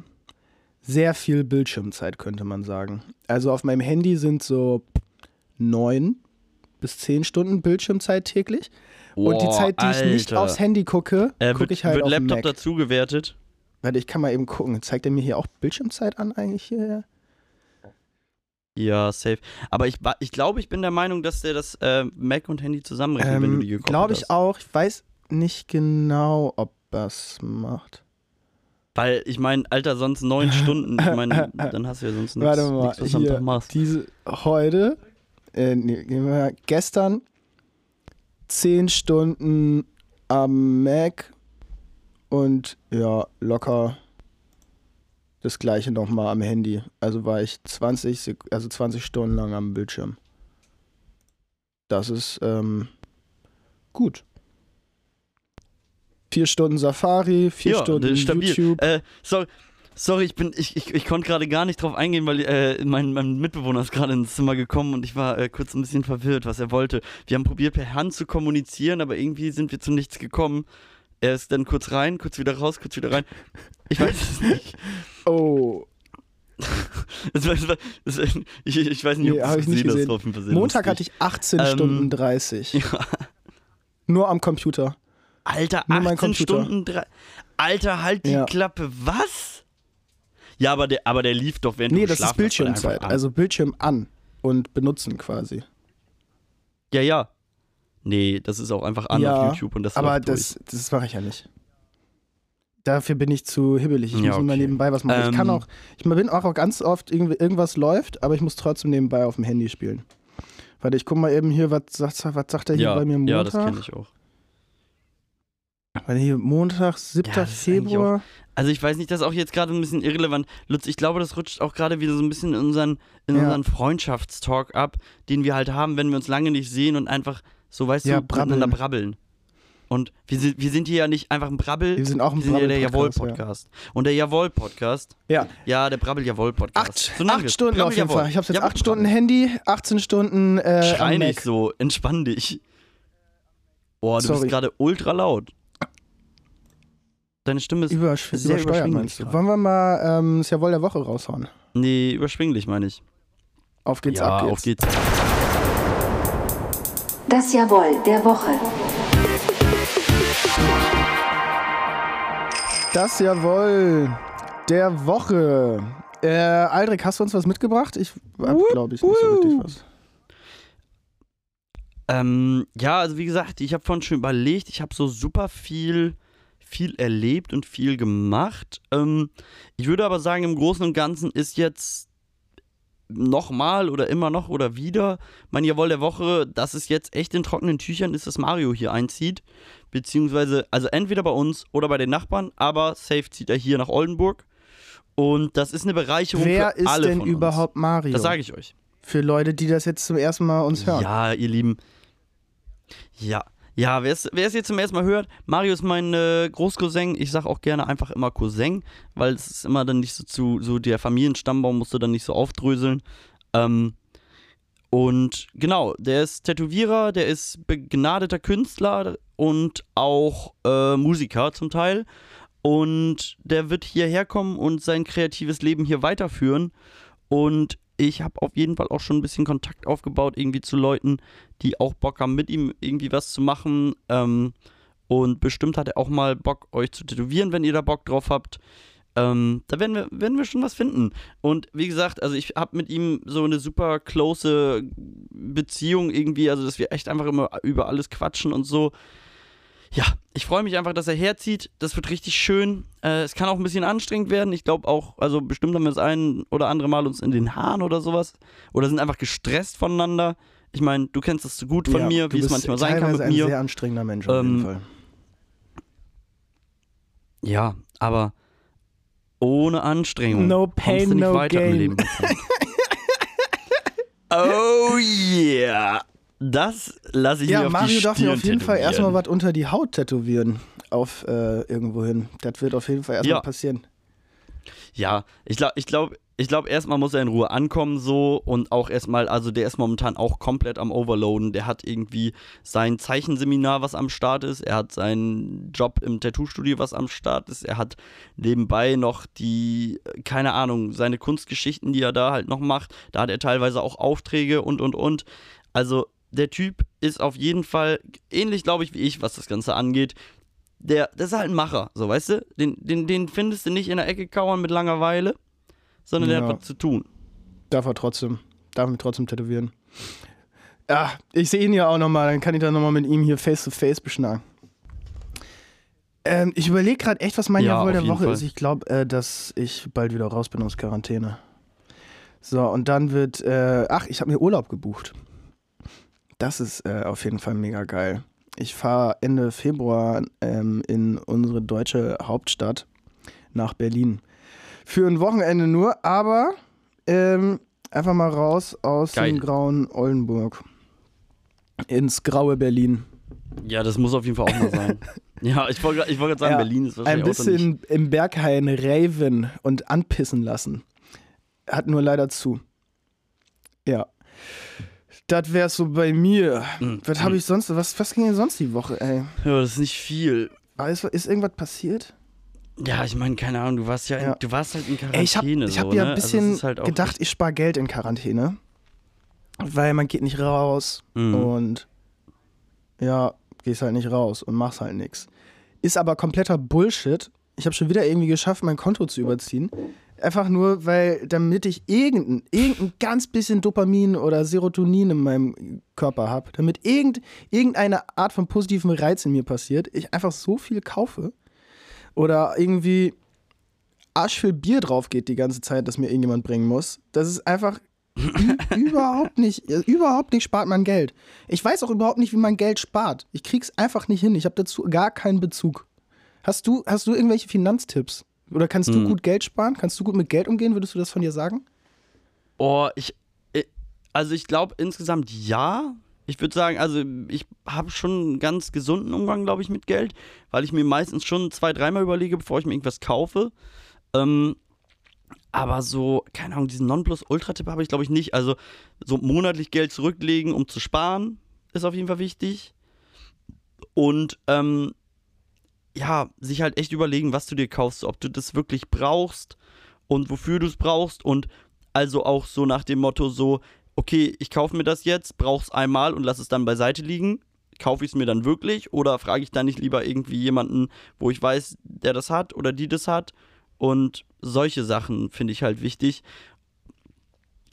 sehr viel Bildschirmzeit, könnte man sagen. Also auf meinem Handy sind so neun bis zehn Stunden Bildschirmzeit täglich. Oh, und die Zeit, die Alter. ich nicht aufs Handy gucke, äh, gucke ich halt wird auf Laptop Mac. Dazu gewertet? Warte, ich kann mal eben gucken. Zeigt er mir hier auch Bildschirmzeit an eigentlich hierher? Ja, safe. Aber ich, ich glaube, ich bin der Meinung, dass der das äh, Mac und Handy zusammenrechnet, ähm, wenn du die geguckt hast. Glaube ich auch. Ich weiß nicht genau, ob das macht. Weil, ich meine, Alter, sonst neun Stunden. Ich meine, dann hast du ja sonst nichts, was du am Tag machst. Diese, heute... Äh, nee, gestern zehn Stunden am Mac und ja, locker das gleiche nochmal am Handy. Also war ich zwanzig, also zwanzig Stunden lang am Bildschirm. Das ist ähm, gut. Vier Stunden Safari, vier ja, Stunden stabil. YouTube. Äh, sorry. Sorry, ich bin, ich, ich, ich konnte gerade gar nicht drauf eingehen, weil äh, mein, mein Mitbewohner ist gerade ins Zimmer gekommen und ich war äh, kurz ein bisschen verwirrt, was er wollte. Wir haben probiert, per Hand zu kommunizieren, aber irgendwie sind wir zu nichts gekommen. Er ist dann kurz rein, kurz wieder raus, kurz wieder rein. Ich weiß es nicht. Oh. Das war, das war, das war, ich, ich weiß nicht, ob nee, das ich nicht gesehen. Das drauf Montag hatte ich achtzehn Stunden dreißig. Ja. Nur am Computer. Alter, Nur achtzehn Stunden dreißig. Alter, halt die ja. Klappe. Was? Ja, aber der, aber der lief doch, während nee, du geschlafen hast. Nee, das ist Bildschirmzeit. Also Bildschirm an und benutzen quasi. Ja, ja. Nee, das ist auch einfach an ja, auf YouTube und das aber das, das mache ich ja nicht. Dafür bin ich zu hibbelig. Ich ja, muss okay. immer nebenbei was machen. Ähm, ich kann auch, ich bin auch ganz oft, irgendwas läuft, aber ich muss trotzdem nebenbei auf dem Handy spielen. Warte, ich guck mal eben hier, was sagt, was sagt er hier ja, bei mir Montag? Ja, das kenne ich auch. Warte, hier Montag, siebten ja, Februar. Also ich weiß nicht, das ist auch jetzt gerade ein bisschen irrelevant. Lutz, ich glaube, das rutscht auch gerade wieder so ein bisschen in unseren, in ja. unseren Freundschaftstalk ab, den wir halt haben, wenn wir uns lange nicht sehen und einfach so, weißt ja, du, brabbeln. miteinander brabbeln. Und wir sind, wir sind hier ja nicht einfach ein Brabbel, wir sind auch ein wir sind ja der Jawoll-Podcast. Ja. Und der Jawoll-Podcast, ja, ja der Brabbel-Jawoll-Podcast. Acht, so acht Stunden auf jeden Fall. Ich hab's jetzt Jawoll acht Stunden Brabbel. Handy, achtzehn Stunden äh, Schrei nicht so, entspann dich. Boah, du Sorry. bist gerade ultra laut. Deine Stimme ist Übersch- sehr überschwinglich. Wollen wir mal ähm, das Jawoll der Woche raushauen? Nee, überschwinglich meine ich. Auf geht's, ja, ab geht's. Auf geht's. Das Jawoll der Woche. Das Jawoll der Woche. Äh, Aldrik, hast du uns was mitgebracht? Ich hab, glaube ich, nicht so richtig was. Ähm, ja, also wie gesagt, ich habe vorhin schon überlegt, ich habe so super viel, viel erlebt und viel gemacht. Ähm, ich würde aber sagen, im Großen und Ganzen ist jetzt nochmal oder immer noch oder wieder mein Jawoll der Woche, dass es jetzt echt in trockenen Tüchern ist, dass Mario hier einzieht, beziehungsweise, also entweder bei uns oder bei den Nachbarn, aber safe zieht er hier nach Oldenburg und das ist eine Bereicherung Wer für alle von uns. Wer ist denn überhaupt Mario? Das sage ich euch. Für Leute, die das jetzt zum ersten Mal uns hören. Ja, ihr Lieben. Ja, ja, wer es jetzt zum ersten Mal hört, Mario ist mein äh, Großcousin. Ich sage auch gerne einfach immer Cousin, weil es ist immer dann nicht so zu, so der Familienstammbaum musst du dann nicht so aufdröseln. Ähm, und genau, der ist Tätowierer, der ist begnadeter Künstler und auch äh, Musiker zum Teil. Und der wird hierher kommen und sein kreatives Leben hier weiterführen. Und ich habe auf jeden Fall auch schon ein bisschen Kontakt aufgebaut irgendwie zu Leuten, die auch Bock haben, mit ihm irgendwie was zu machen. Ähm, und bestimmt hat er auch mal Bock, euch zu tätowieren, wenn ihr da Bock drauf habt. Ähm, da werden wir, werden wir schon was finden. Und wie gesagt, also ich habe mit ihm so eine super close Beziehung irgendwie, also dass wir echt einfach immer über alles quatschen und so. Ja, ich freue mich einfach, dass er herzieht. Das wird richtig schön. Äh, es kann auch ein bisschen anstrengend werden. Ich glaube auch, also bestimmt haben wir das ein oder andere Mal uns in den Haaren oder sowas. Oder sind einfach gestresst voneinander. Ich meine, du kennst das so gut von ja, mir, wie es manchmal sein kann mit mir. Du bist ein sehr anstrengender Mensch auf ähm, jeden Fall. Ja, aber ohne Anstrengung no pain, kommst du nicht no weiter game. im Leben. Oh yeah! Das lasse ich ja, mir auf Mario die Stirn darf mir auf jeden Fall erstmal was unter die Haut tätowieren. Auf äh, irgendwo hin. Das wird auf jeden Fall erstmal ja. passieren. Ja, ich glaube, ich glaub, ich glaub, erstmal muss er in Ruhe ankommen so und auch erstmal, also der ist momentan auch komplett am Overloaden. Der hat irgendwie sein Zeichenseminar, was am Start ist. Er hat seinen Job im Tattoo-Studio, was am Start ist. Er hat nebenbei noch die, keine Ahnung, seine Kunstgeschichten, die er da halt noch macht. Da hat er teilweise auch Aufträge und, und, und. Also der Typ ist auf jeden Fall ähnlich, glaube ich, wie ich, was das Ganze angeht. Der, der ist halt ein Macher, so, weißt du? Den, den, den findest du nicht in der Ecke kauern mit Langeweile, sondern ja. der hat was zu tun. Darf er trotzdem, darf mich trotzdem tätowieren. Ja, ich sehe ihn ja auch nochmal, dann kann ich dann nochmal mit ihm hier face-to-face beschnacken. Ähm, ich überlege gerade echt, was mein ja, Jawoll der Woche Fall. ist. Ich glaube, äh, dass ich bald wieder raus bin aus Quarantäne. So, und dann wird, äh, ach, ich habe mir Urlaub gebucht. Das ist äh, auf jeden Fall mega geil. Ich fahre Ende Februar ähm, in unsere deutsche Hauptstadt nach Berlin. Für ein Wochenende nur, aber ähm, einfach mal raus aus geil. dem grauen Oldenburg. Ins graue Berlin. Ja, das muss auf jeden Fall auch mal sein. Ja, ich wollte ich wollt gerade sagen, ja, Berlin ist wahrscheinlich auch nicht. Ein bisschen im Berghain raven und anpissen lassen. Hat nur leider zu. Ja. Das wär's so bei mir. Mhm. Was habe ich sonst? Was, was ging denn sonst die Woche, ey? Ja, das ist nicht viel. Aber ist, ist irgendwas passiert? Ja, ich meine, keine Ahnung, du warst ja, in, ja. Du warst halt in Quarantäne. Ey, ich habe so, hab ja ne? ein bisschen also, halt gedacht, ich spare Geld in Quarantäne. Weil man geht nicht raus mhm. und ja, gehst halt nicht raus und machst halt nichts. Ist aber kompletter Bullshit. Ich habe schon wieder irgendwie geschafft, mein Konto zu überziehen. Einfach nur, weil damit ich irgendein, irgendein ganz bisschen Dopamin oder Serotonin in meinem Körper habe, damit irgend, irgendeine Art von positivem Reiz in mir passiert, ich einfach so viel kaufe oder irgendwie Arsch für Bier drauf geht die ganze Zeit, das mir irgendjemand bringen muss. Das ist einfach Überhaupt nicht. Überhaupt nicht spart man Geld. Ich weiß auch überhaupt nicht, wie man Geld spart. Ich krieg's einfach nicht hin. Ich habe dazu gar keinen Bezug. Hast du, hast du irgendwelche Finanztipps? Oder kannst du hm. gut Geld sparen? Kannst du gut mit Geld umgehen? Würdest du das von dir sagen? Oh, ich, ich also ich glaube insgesamt ja. Ich würde sagen, also ich habe schon einen ganz gesunden Umgang, glaube ich, mit Geld, weil ich mir meistens schon zwei, dreimal überlege, bevor ich mir irgendwas kaufe. Ähm, aber so, keine Ahnung, diesen Nonplus-Ultra-Tipp habe ich, glaube ich, nicht. Also so monatlich Geld zurücklegen, um zu sparen, ist auf jeden Fall wichtig. Und ähm, ja, sich halt echt überlegen, was du dir kaufst, ob du das wirklich brauchst und wofür du es brauchst. Und also auch so nach dem Motto so, okay, ich kaufe mir das jetzt, brauch's einmal und lass es dann beiseite liegen. Kaufe ich es mir dann wirklich oder frage ich dann nicht lieber irgendwie jemanden, wo ich weiß, der das hat oder die das hat? Und solche Sachen finde ich halt wichtig.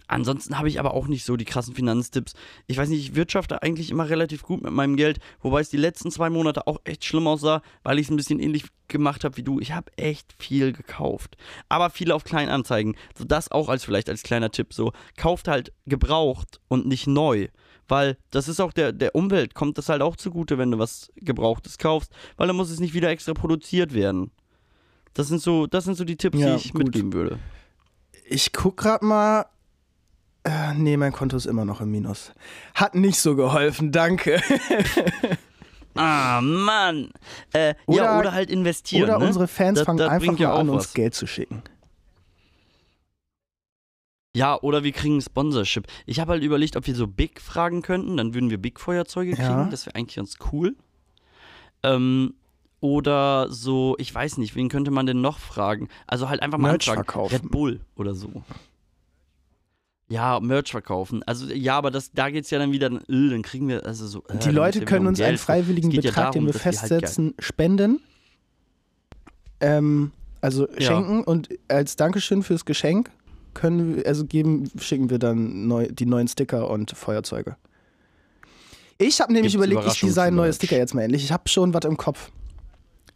Ansonsten habe ich aber auch nicht so die krassen Finanztipps. Ich weiß nicht, ich wirtschafte eigentlich immer relativ gut mit meinem Geld, wobei es die letzten zwei Monate auch echt schlimm aussah, weil ich es ein bisschen ähnlich gemacht habe wie du. Ich habe echt viel gekauft, aber viel auf Kleinanzeigen. So, das auch als vielleicht als kleiner Tipp. So, kauft halt gebraucht und nicht neu, weil das ist auch der, der Umwelt, kommt das halt auch zugute, wenn du was Gebrauchtes kaufst, weil dann muss es nicht wieder extra produziert werden. Das sind so, das sind so die Tipps, ja, die ich gut. mitgeben würde. Ich gucke gerade mal. Äh, nee, mein Konto ist immer noch im Minus. Hat nicht so geholfen, danke. Ah, Mann. Äh, oder, ja, oder halt investieren. Oder ne? Unsere Fans das, fangen das einfach ja mal an, was. uns Geld zu schicken. Ja, oder wir kriegen ein Sponsorship. Ich habe halt überlegt, ob wir so Big fragen könnten. Dann würden wir Big-Feuerzeuge kriegen. Ja. Das wäre eigentlich ganz cool. Ähm, oder so, ich weiß nicht, wen könnte man denn noch fragen? Also halt einfach mal anfragen. Red Bull oder so. Ja, Merch verkaufen. Also ja, aber das, da geht es ja dann wieder, dann, dann kriegen wir, also so. Äh, die Leute können uns einen freiwilligen Betrag, ja darum, den wir festsetzen, wir halt spenden. Ähm, also ja. schenken und als Dankeschön fürs Geschenk können, also geben, schicken wir dann neu, die neuen Sticker und Feuerzeuge. Ich habe nämlich Gibt's überlegt, ich designe neue Sticker jetzt mal endlich. Ich habe schon was im Kopf.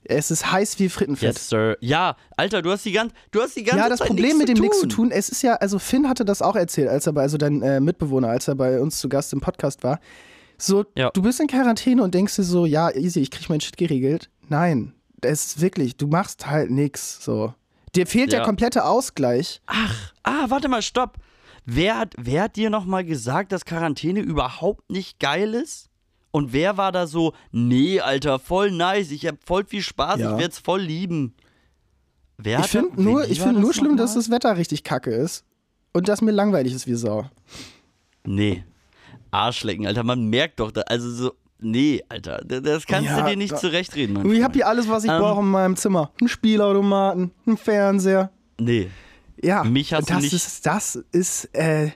Es ist heiß wie Frittenfett. Yes, Sir. Ja, Alter, du hast die ganze, du hast die ganze Zeit nichts zu tun. Ja, das Zeit Problem mit dem nichts zu tun, es ist ja, also Finn hatte das auch erzählt, als er bei, also dein äh, Mitbewohner, als er bei uns zu Gast im Podcast war. So, ja. Du bist in Quarantäne und denkst dir so, ja, easy, ich krieg meinen Shit geregelt. Nein, es ist wirklich, du machst halt nichts, so. Dir fehlt ja. der komplette Ausgleich. Ach, ah, warte mal, stopp. Wer hat, wer hat dir nochmal gesagt, dass Quarantäne überhaupt nicht geil ist? Und wer war da so, nee, Alter, voll nice, ich hab voll viel Spaß, ja. ich werd's voll lieben. Wer ich finde nur, ich find nur das schlimm, nochmal? dass das Wetter richtig kacke ist und dass mir langweilig ist wie Sau. Nee, Arschlecken, Alter, man merkt doch, da, also so, nee, Alter, das kannst ja, du dir nicht da, zurechtreden. Manchmal. Ich hab hier alles, was ich ähm, brauche in meinem Zimmer. Ein Spielautomaten, ein Fernseher. Nee, ja, mich hast das du nicht. Ist, das ist äh,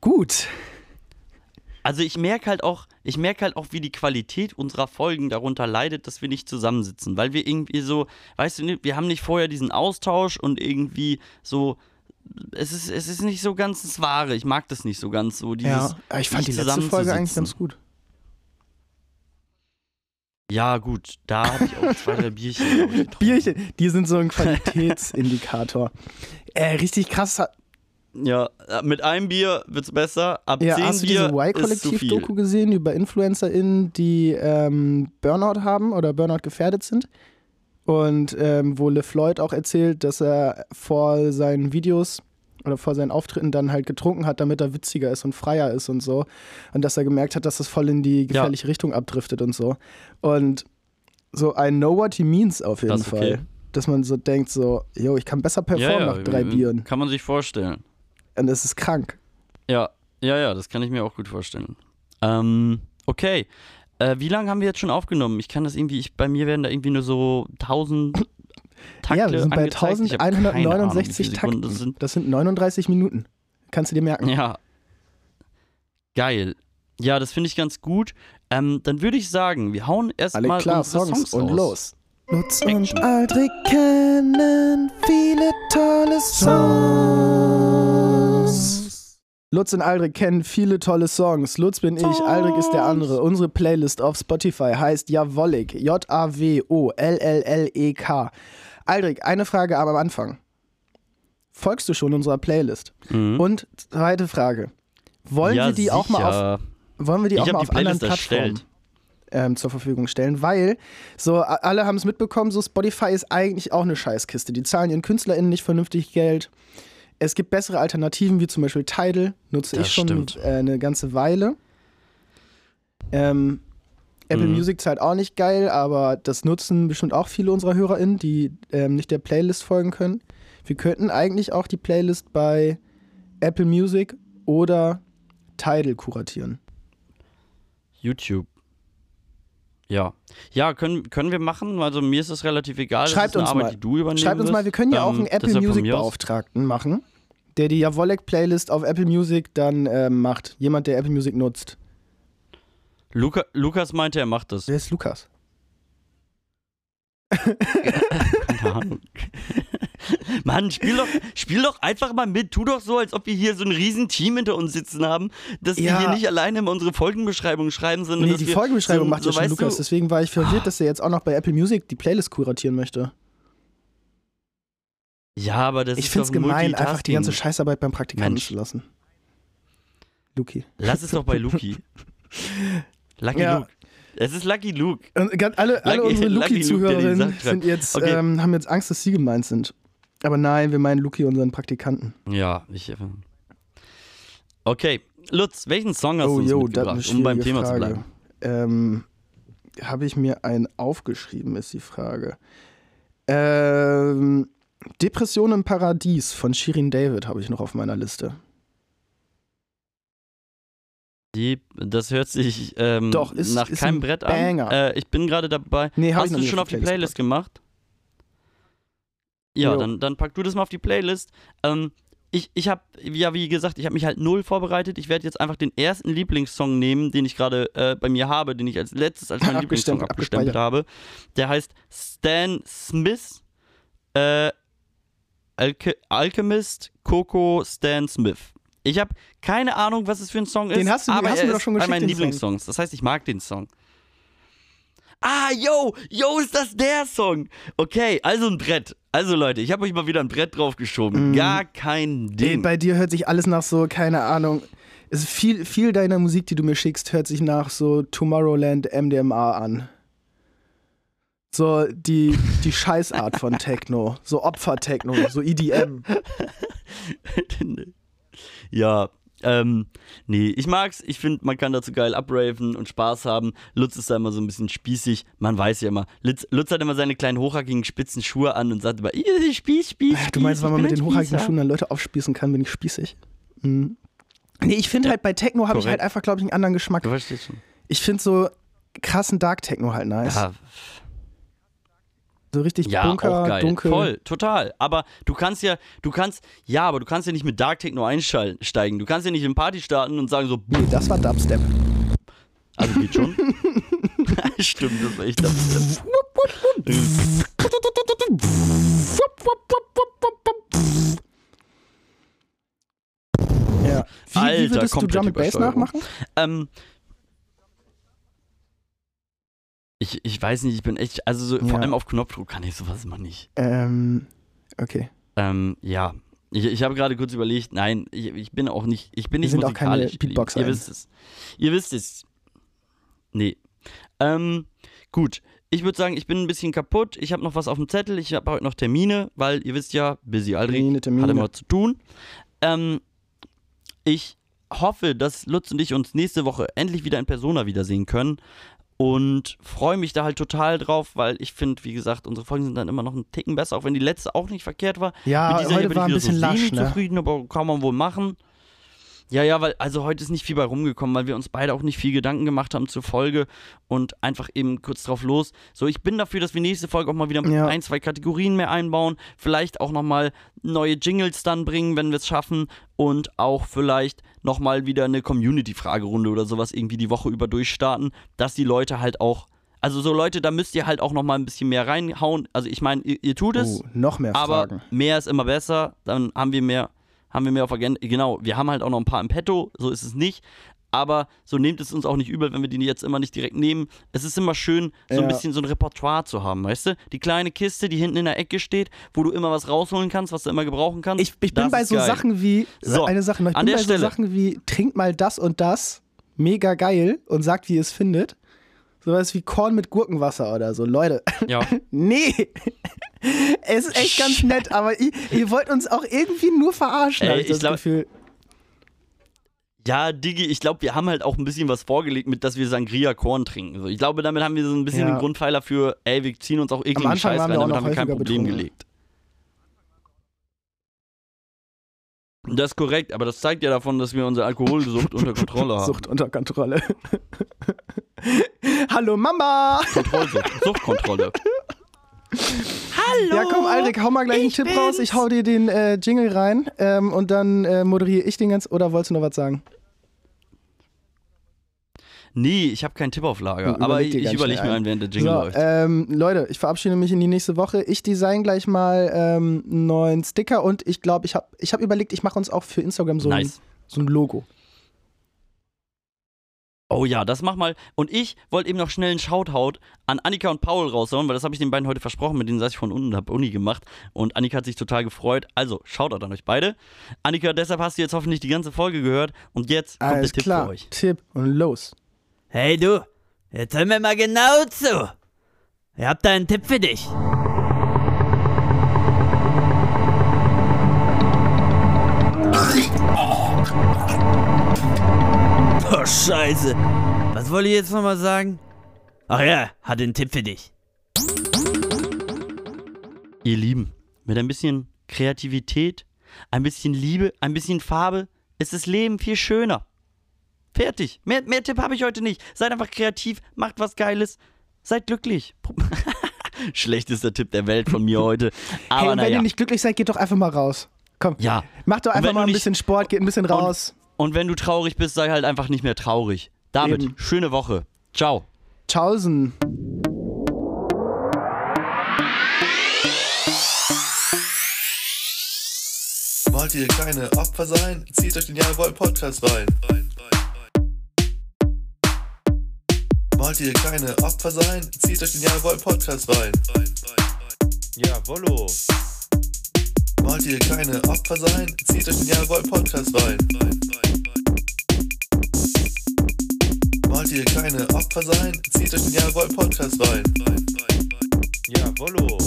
gut. Also ich merke halt auch, ich merke halt auch, wie die Qualität unserer Folgen darunter leidet, dass wir nicht zusammensitzen, weil wir irgendwie so, weißt du, wir haben nicht vorher diesen Austausch und irgendwie so, es ist, es ist nicht so ganz das Wahre, ich mag das nicht so ganz so, dieses ja, ich fand die letzte Folge eigentlich ganz gut. Ja gut, da habe ich auch zwei, drei Bierchen. Bierchen, die sind so ein Qualitätsindikator. äh, richtig krass. Ja, mit einem Bier wird's besser, ab ja, zehn Bier ist zu viel. Hast du diese Y-Kollektiv-Doku gesehen über InfluencerInnen, die ähm, Burnout haben oder Burnout gefährdet sind? Und ähm, wo LeFloid auch erzählt, dass er vor seinen Videos oder vor seinen Auftritten dann halt getrunken hat, damit er witziger ist und freier ist und so. Und dass er gemerkt hat, dass das voll in die gefährliche ja. Richtung abdriftet und so. Und so I know what he means auf jeden das Fall. Okay. Dass man so denkt so, yo, ich kann besser performen ja, ja, nach drei Bieren. Kann man sich vorstellen. Und das ist krank. Ja, ja, ja, das kann ich mir auch gut vorstellen. Ähm, okay. Äh, wie lange haben wir jetzt schon aufgenommen? Ich kann das irgendwie, ich, bei mir werden da irgendwie nur so tausend Takte angezeigt. Ja, wir sind bei elfhundertneunundsechzig Takten. Das sind. das sind neununddreißig Minuten. Kannst du dir merken. Ja. Geil. Ja, das finde ich ganz gut. Ähm, dann würde ich sagen, wir hauen erstmal unsere Songs und raus. Los. Lutz und Aldrik kennen viele tolle Songs. Lutz und Aldrik kennen viele tolle Songs. Lutz bin ich, Aldrik ist der andere. Unsere Playlist auf Spotify heißt Jawollek. J-A-W-O-L-L-L-E-K. Aldrik, eine Frage aber am Anfang. folgst du schon unserer Playlist? Mhm. Und zweite Frage. Wollen ja, wir die sicher. auch mal auf, wollen wir die ich auch mal auf anderen Plattformen ähm, zur Verfügung stellen? Weil, so alle haben es mitbekommen, so Spotify ist eigentlich auch eine Scheißkiste. Die zahlen ihren KünstlerInnen nicht vernünftig Geld. Es gibt bessere Alternativen, wie zum Beispiel Tidal. Nutze das ich schon stimmt. äh, eine ganze Weile. Ähm, Apple mhm. Music zahlt auch nicht geil, aber das nutzen bestimmt auch viele unserer HörerInnen, die ähm, nicht der Playlist folgen können. Wir könnten eigentlich auch die Playlist bei Apple Music oder Tidal kuratieren. YouTube. Ja. Ja, können, können wir machen. Also mir ist es relativ egal. Schreibt das ist eine uns Arbeit, mal. Die du übernehmen Schreibt wirst. uns mal, wir können ja ähm, auch einen Apple Music Beauftragten machen, der die Jawoll-Playlist auf Apple Music dann äh, macht. Jemand, der Apple Music nutzt. Luca, Lukas meinte, er macht das. Wer ist Lukas? Keine Ahnung. Mann, spiel doch, spiel doch einfach mal mit. Tu doch so, als ob wir hier so ein riesen Team hinter uns sitzen haben, dass ja. wir hier nicht alleine immer unsere Folgenbeschreibung schreiben, sondern nee, dass die wir Folgenbeschreibung so, macht so, ja schon Lukas. Du? Deswegen war ich verwirrt, dass er jetzt auch noch bei Apple Music die Playlist kuratieren möchte. Ja, aber das ich ist find's doch gemein, einfach die ganze Scheißarbeit beim Praktikanten Mensch. zu lassen. Luki. Lass es doch bei Luki. Lucky ja. Luke. Es ist Lucky Luke. Und alle, alle Lucky, unsere Luki-Zuhörerinnen sind jetzt, okay. ähm, haben jetzt Angst, dass sie gemeint sind. Aber nein, wir meinen Luki, unseren Praktikanten. Ja, ich. Okay, Lutz, welchen Song hast oh, du uns yo, mitgebracht, um beim Thema Frage. zu bleiben? Ähm, habe ich mir einen aufgeschrieben, ist die Frage. Ähm, Depression im Paradies von Shirin David habe ich noch auf meiner Liste. Die, das hört sich ähm, Doch, ist, nach ist keinem Brett Banger. an. Äh, ich bin gerade dabei. Nee, Hast du schon auf die Playlist, Playlist gemacht? Ja, dann, dann pack du das mal auf die Playlist. Ähm, ich ich habe, ja wie gesagt, ich habe mich halt null vorbereitet. Ich werde jetzt einfach den ersten Lieblingssong nehmen, den ich gerade äh, bei mir habe, den ich als letztes als meinen Lieblingssong abgestempelt habe. Der heißt Stan Smith, äh, Alke- Alchemist, Coco, Stan Smith. Ich habe keine Ahnung, was es für ein Song ist, den hast du, aber hast er du doch schon ist einer meiner Lieblingssongs. Das heißt, ich mag den Song. Ah, yo, yo, ist das der Song? Okay, also ein Brett. Also Leute, ich habe euch mal wieder ein Brett draufgeschoben. Mm. Gar kein Ding. Bei dir hört sich alles nach so, keine Ahnung. Es ist viel, viel deiner Musik, die du mir schickst, hört sich nach so Tomorrowland M D M A an. So die, die Scheißart von Techno. So Opfer-Techno, so E D M. Ja, ähm, nee, ich mag's. Ich finde, man kann dazu geil abraven und Spaß haben. Lutz ist da immer so ein bisschen spießig. Man weiß ja immer. Lutz, Lutz hat immer seine kleinen hochhackigen spitzen Schuhe an und sagt immer, spieß, spieß, spieß. Du meinst, weil man mit den hochhackigen Schuhen dann Leute aufspießen kann, bin ich spießig? Mhm. Nee, ich finde halt, bei Techno habe ich halt einfach, glaube ich, einen anderen Geschmack. Du verstehst schon. Ich finde so krassen Dark-Techno halt nice. Ja. So richtig ja, bunker, auch geil. dunkel. Voll, total. Aber du kannst ja, du kannst, ja, aber du kannst ja nicht mit Dark Techno einsteigen. Du kannst ja nicht in Party starten und sagen so, nee, das war Dubstep. Also geht schon. Stimmt, das war echt Dubstep. ja. Wie, Alter, wie würdest du Drum and Bass nachmachen? Ähm, Ich, ich weiß nicht, ich bin echt, also so, ja. vor allem auf Knopfdruck kann ich sowas mal nicht. Ähm, okay. Ähm, ja. Ich, ich habe gerade kurz überlegt, nein, ich, ich bin auch nicht, ich bin nicht Wir musikalisch. Sind auch keine Beatboxer. Ihr wisst es. Ihr wisst es. Nee. Ähm, gut. Ich würde sagen, ich bin ein bisschen kaputt, ich habe noch was auf dem Zettel, ich habe heute noch Termine, weil ihr wisst ja, busy Aldrik, hat immer zu tun. Ähm, ich hoffe, dass Lutz und ich uns nächste Woche endlich wieder in Persona wiedersehen können. Und freue mich da halt total drauf, weil ich finde, wie gesagt, unsere Folgen sind dann immer noch einen Ticken besser, auch wenn die letzte auch nicht verkehrt war. Ja, mit dieser heute hier bin war ich ein bisschen so lasch, ne? zufrieden, aber kann man wohl machen. Ja, ja, weil also heute ist nicht viel bei rumgekommen, weil wir uns beide auch nicht viel Gedanken gemacht haben zur Folge und einfach eben kurz drauf los. So, ich bin dafür, dass wir nächste Folge auch mal wieder ja. ein, zwei Kategorien mehr einbauen, vielleicht auch nochmal neue Jingles dann bringen, wenn wir es schaffen und auch vielleicht nochmal wieder eine Community-Fragerunde oder sowas irgendwie die Woche über durchstarten, dass die Leute halt auch, also so Leute, da müsst ihr halt auch nochmal ein bisschen mehr reinhauen. Also ich meine, ihr, ihr tut es, oh, noch mehr Fragen. Aber mehr ist immer besser, dann haben wir mehr, haben wir mehr auf Agenda. Genau, wir haben halt auch noch ein paar im Petto, so ist es nicht. aber so nehmt es uns auch nicht übel, wenn wir die jetzt immer nicht direkt nehmen. Es ist immer schön, so ja. ein bisschen so ein Repertoire zu haben, weißt du? Die kleine Kiste, die hinten in der Ecke steht, wo du immer was rausholen kannst, was du immer gebrauchen kannst. Ich, ich bin bei so geil. Sachen wie, so, eine Sache noch, ich bin bei Stelle. so Sachen wie, trinkt mal das und das, mega geil und sagt, wie ihr es findet. Sowas wie Korn mit Gurkenwasser oder so. Leute, ja. nee, es ist echt ganz nett, aber ihr, ihr wollt uns auch irgendwie nur verarschen, habe ich das glaub, Gefühl. Ja, Diggi, ich glaube, wir haben halt auch ein bisschen was vorgelegt, mit dass wir Sangria-Korn trinken. Ich glaube, damit haben wir so ein bisschen ja. den Grundpfeiler für, ey, wir ziehen uns auch ekligen Scheiß rein, damit haben wir kein Problem betrunken. gelegt. Das ist korrekt, aber das zeigt ja davon, dass wir unsere Alkoholsucht unter Kontrolle haben. Sucht unter Kontrolle. Hallo Mama! Kontrollsucht, Suchtkontrolle. Hallo! Ja komm, Aldrik, hau mal gleich einen Tipp bin's. raus. Ich hau dir den äh, Jingle rein ähm, und dann äh, moderiere ich den ganz. Oder wolltest du noch was sagen? Nee, ich habe keinen Tipp auf Lager. Überleg aber ich, ich überlege mir einen, während der Jingle so, läuft. Ähm, Leute, ich verabschiede mich in die nächste Woche. Ich design gleich mal ähm, einen neuen Sticker und ich glaube, ich habe ich hab überlegt, ich mache uns auch für Instagram so, nice. ein, so ein Logo. Oh ja, das mach mal. Und ich wollte eben noch schnell einen Shoutout an Annika und Paul raushauen, weil das habe ich den beiden heute versprochen, mit denen saß ich von unten und habe Uni gemacht. Und Annika hat sich total gefreut. Also, Shoutout an euch beide. Annika, deshalb hast du jetzt hoffentlich die ganze Folge gehört. Und jetzt kommt Alles der Tipp klar. für euch. Tipp und los. Hey du, jetzt hören wir mal genau zu. Ich hab da einen Tipp für dich. Oh Scheiße, was wollte ich jetzt nochmal sagen? Ach ja, hatte einen Tipp für dich. Ihr Lieben, mit ein bisschen Kreativität, ein bisschen Liebe, ein bisschen Farbe ist das Leben viel schöner. Fertig. Mehr, mehr Tipp habe ich heute nicht. Seid einfach kreativ, macht was Geiles, seid glücklich. Schlechtester Tipp der Welt von mir heute. Aber hey, und wenn ja. ihr nicht glücklich seid, geht doch einfach mal raus. Komm, ja. macht doch einfach mal ein nicht, bisschen Sport, geht ein bisschen raus. Und, und wenn du traurig bist, sei halt einfach nicht mehr traurig. Damit, Eben. schöne Woche. Ciao. Tschaußen. Wollt ihr kleine Opfer sein? Zieht euch den Jawoll-Podcast rein. rein, rein. Wollt ihr keine Opfer sein? Zieht euch den Jawoll-Podcast rein. Jawollo. Wollt ihr keine Opfer sein? Zieht euch den Jawoll-Podcast rein. Wollt ihr keine Opfer sein? Zieht euch den Jawoll-Podcast rein. Jawollo.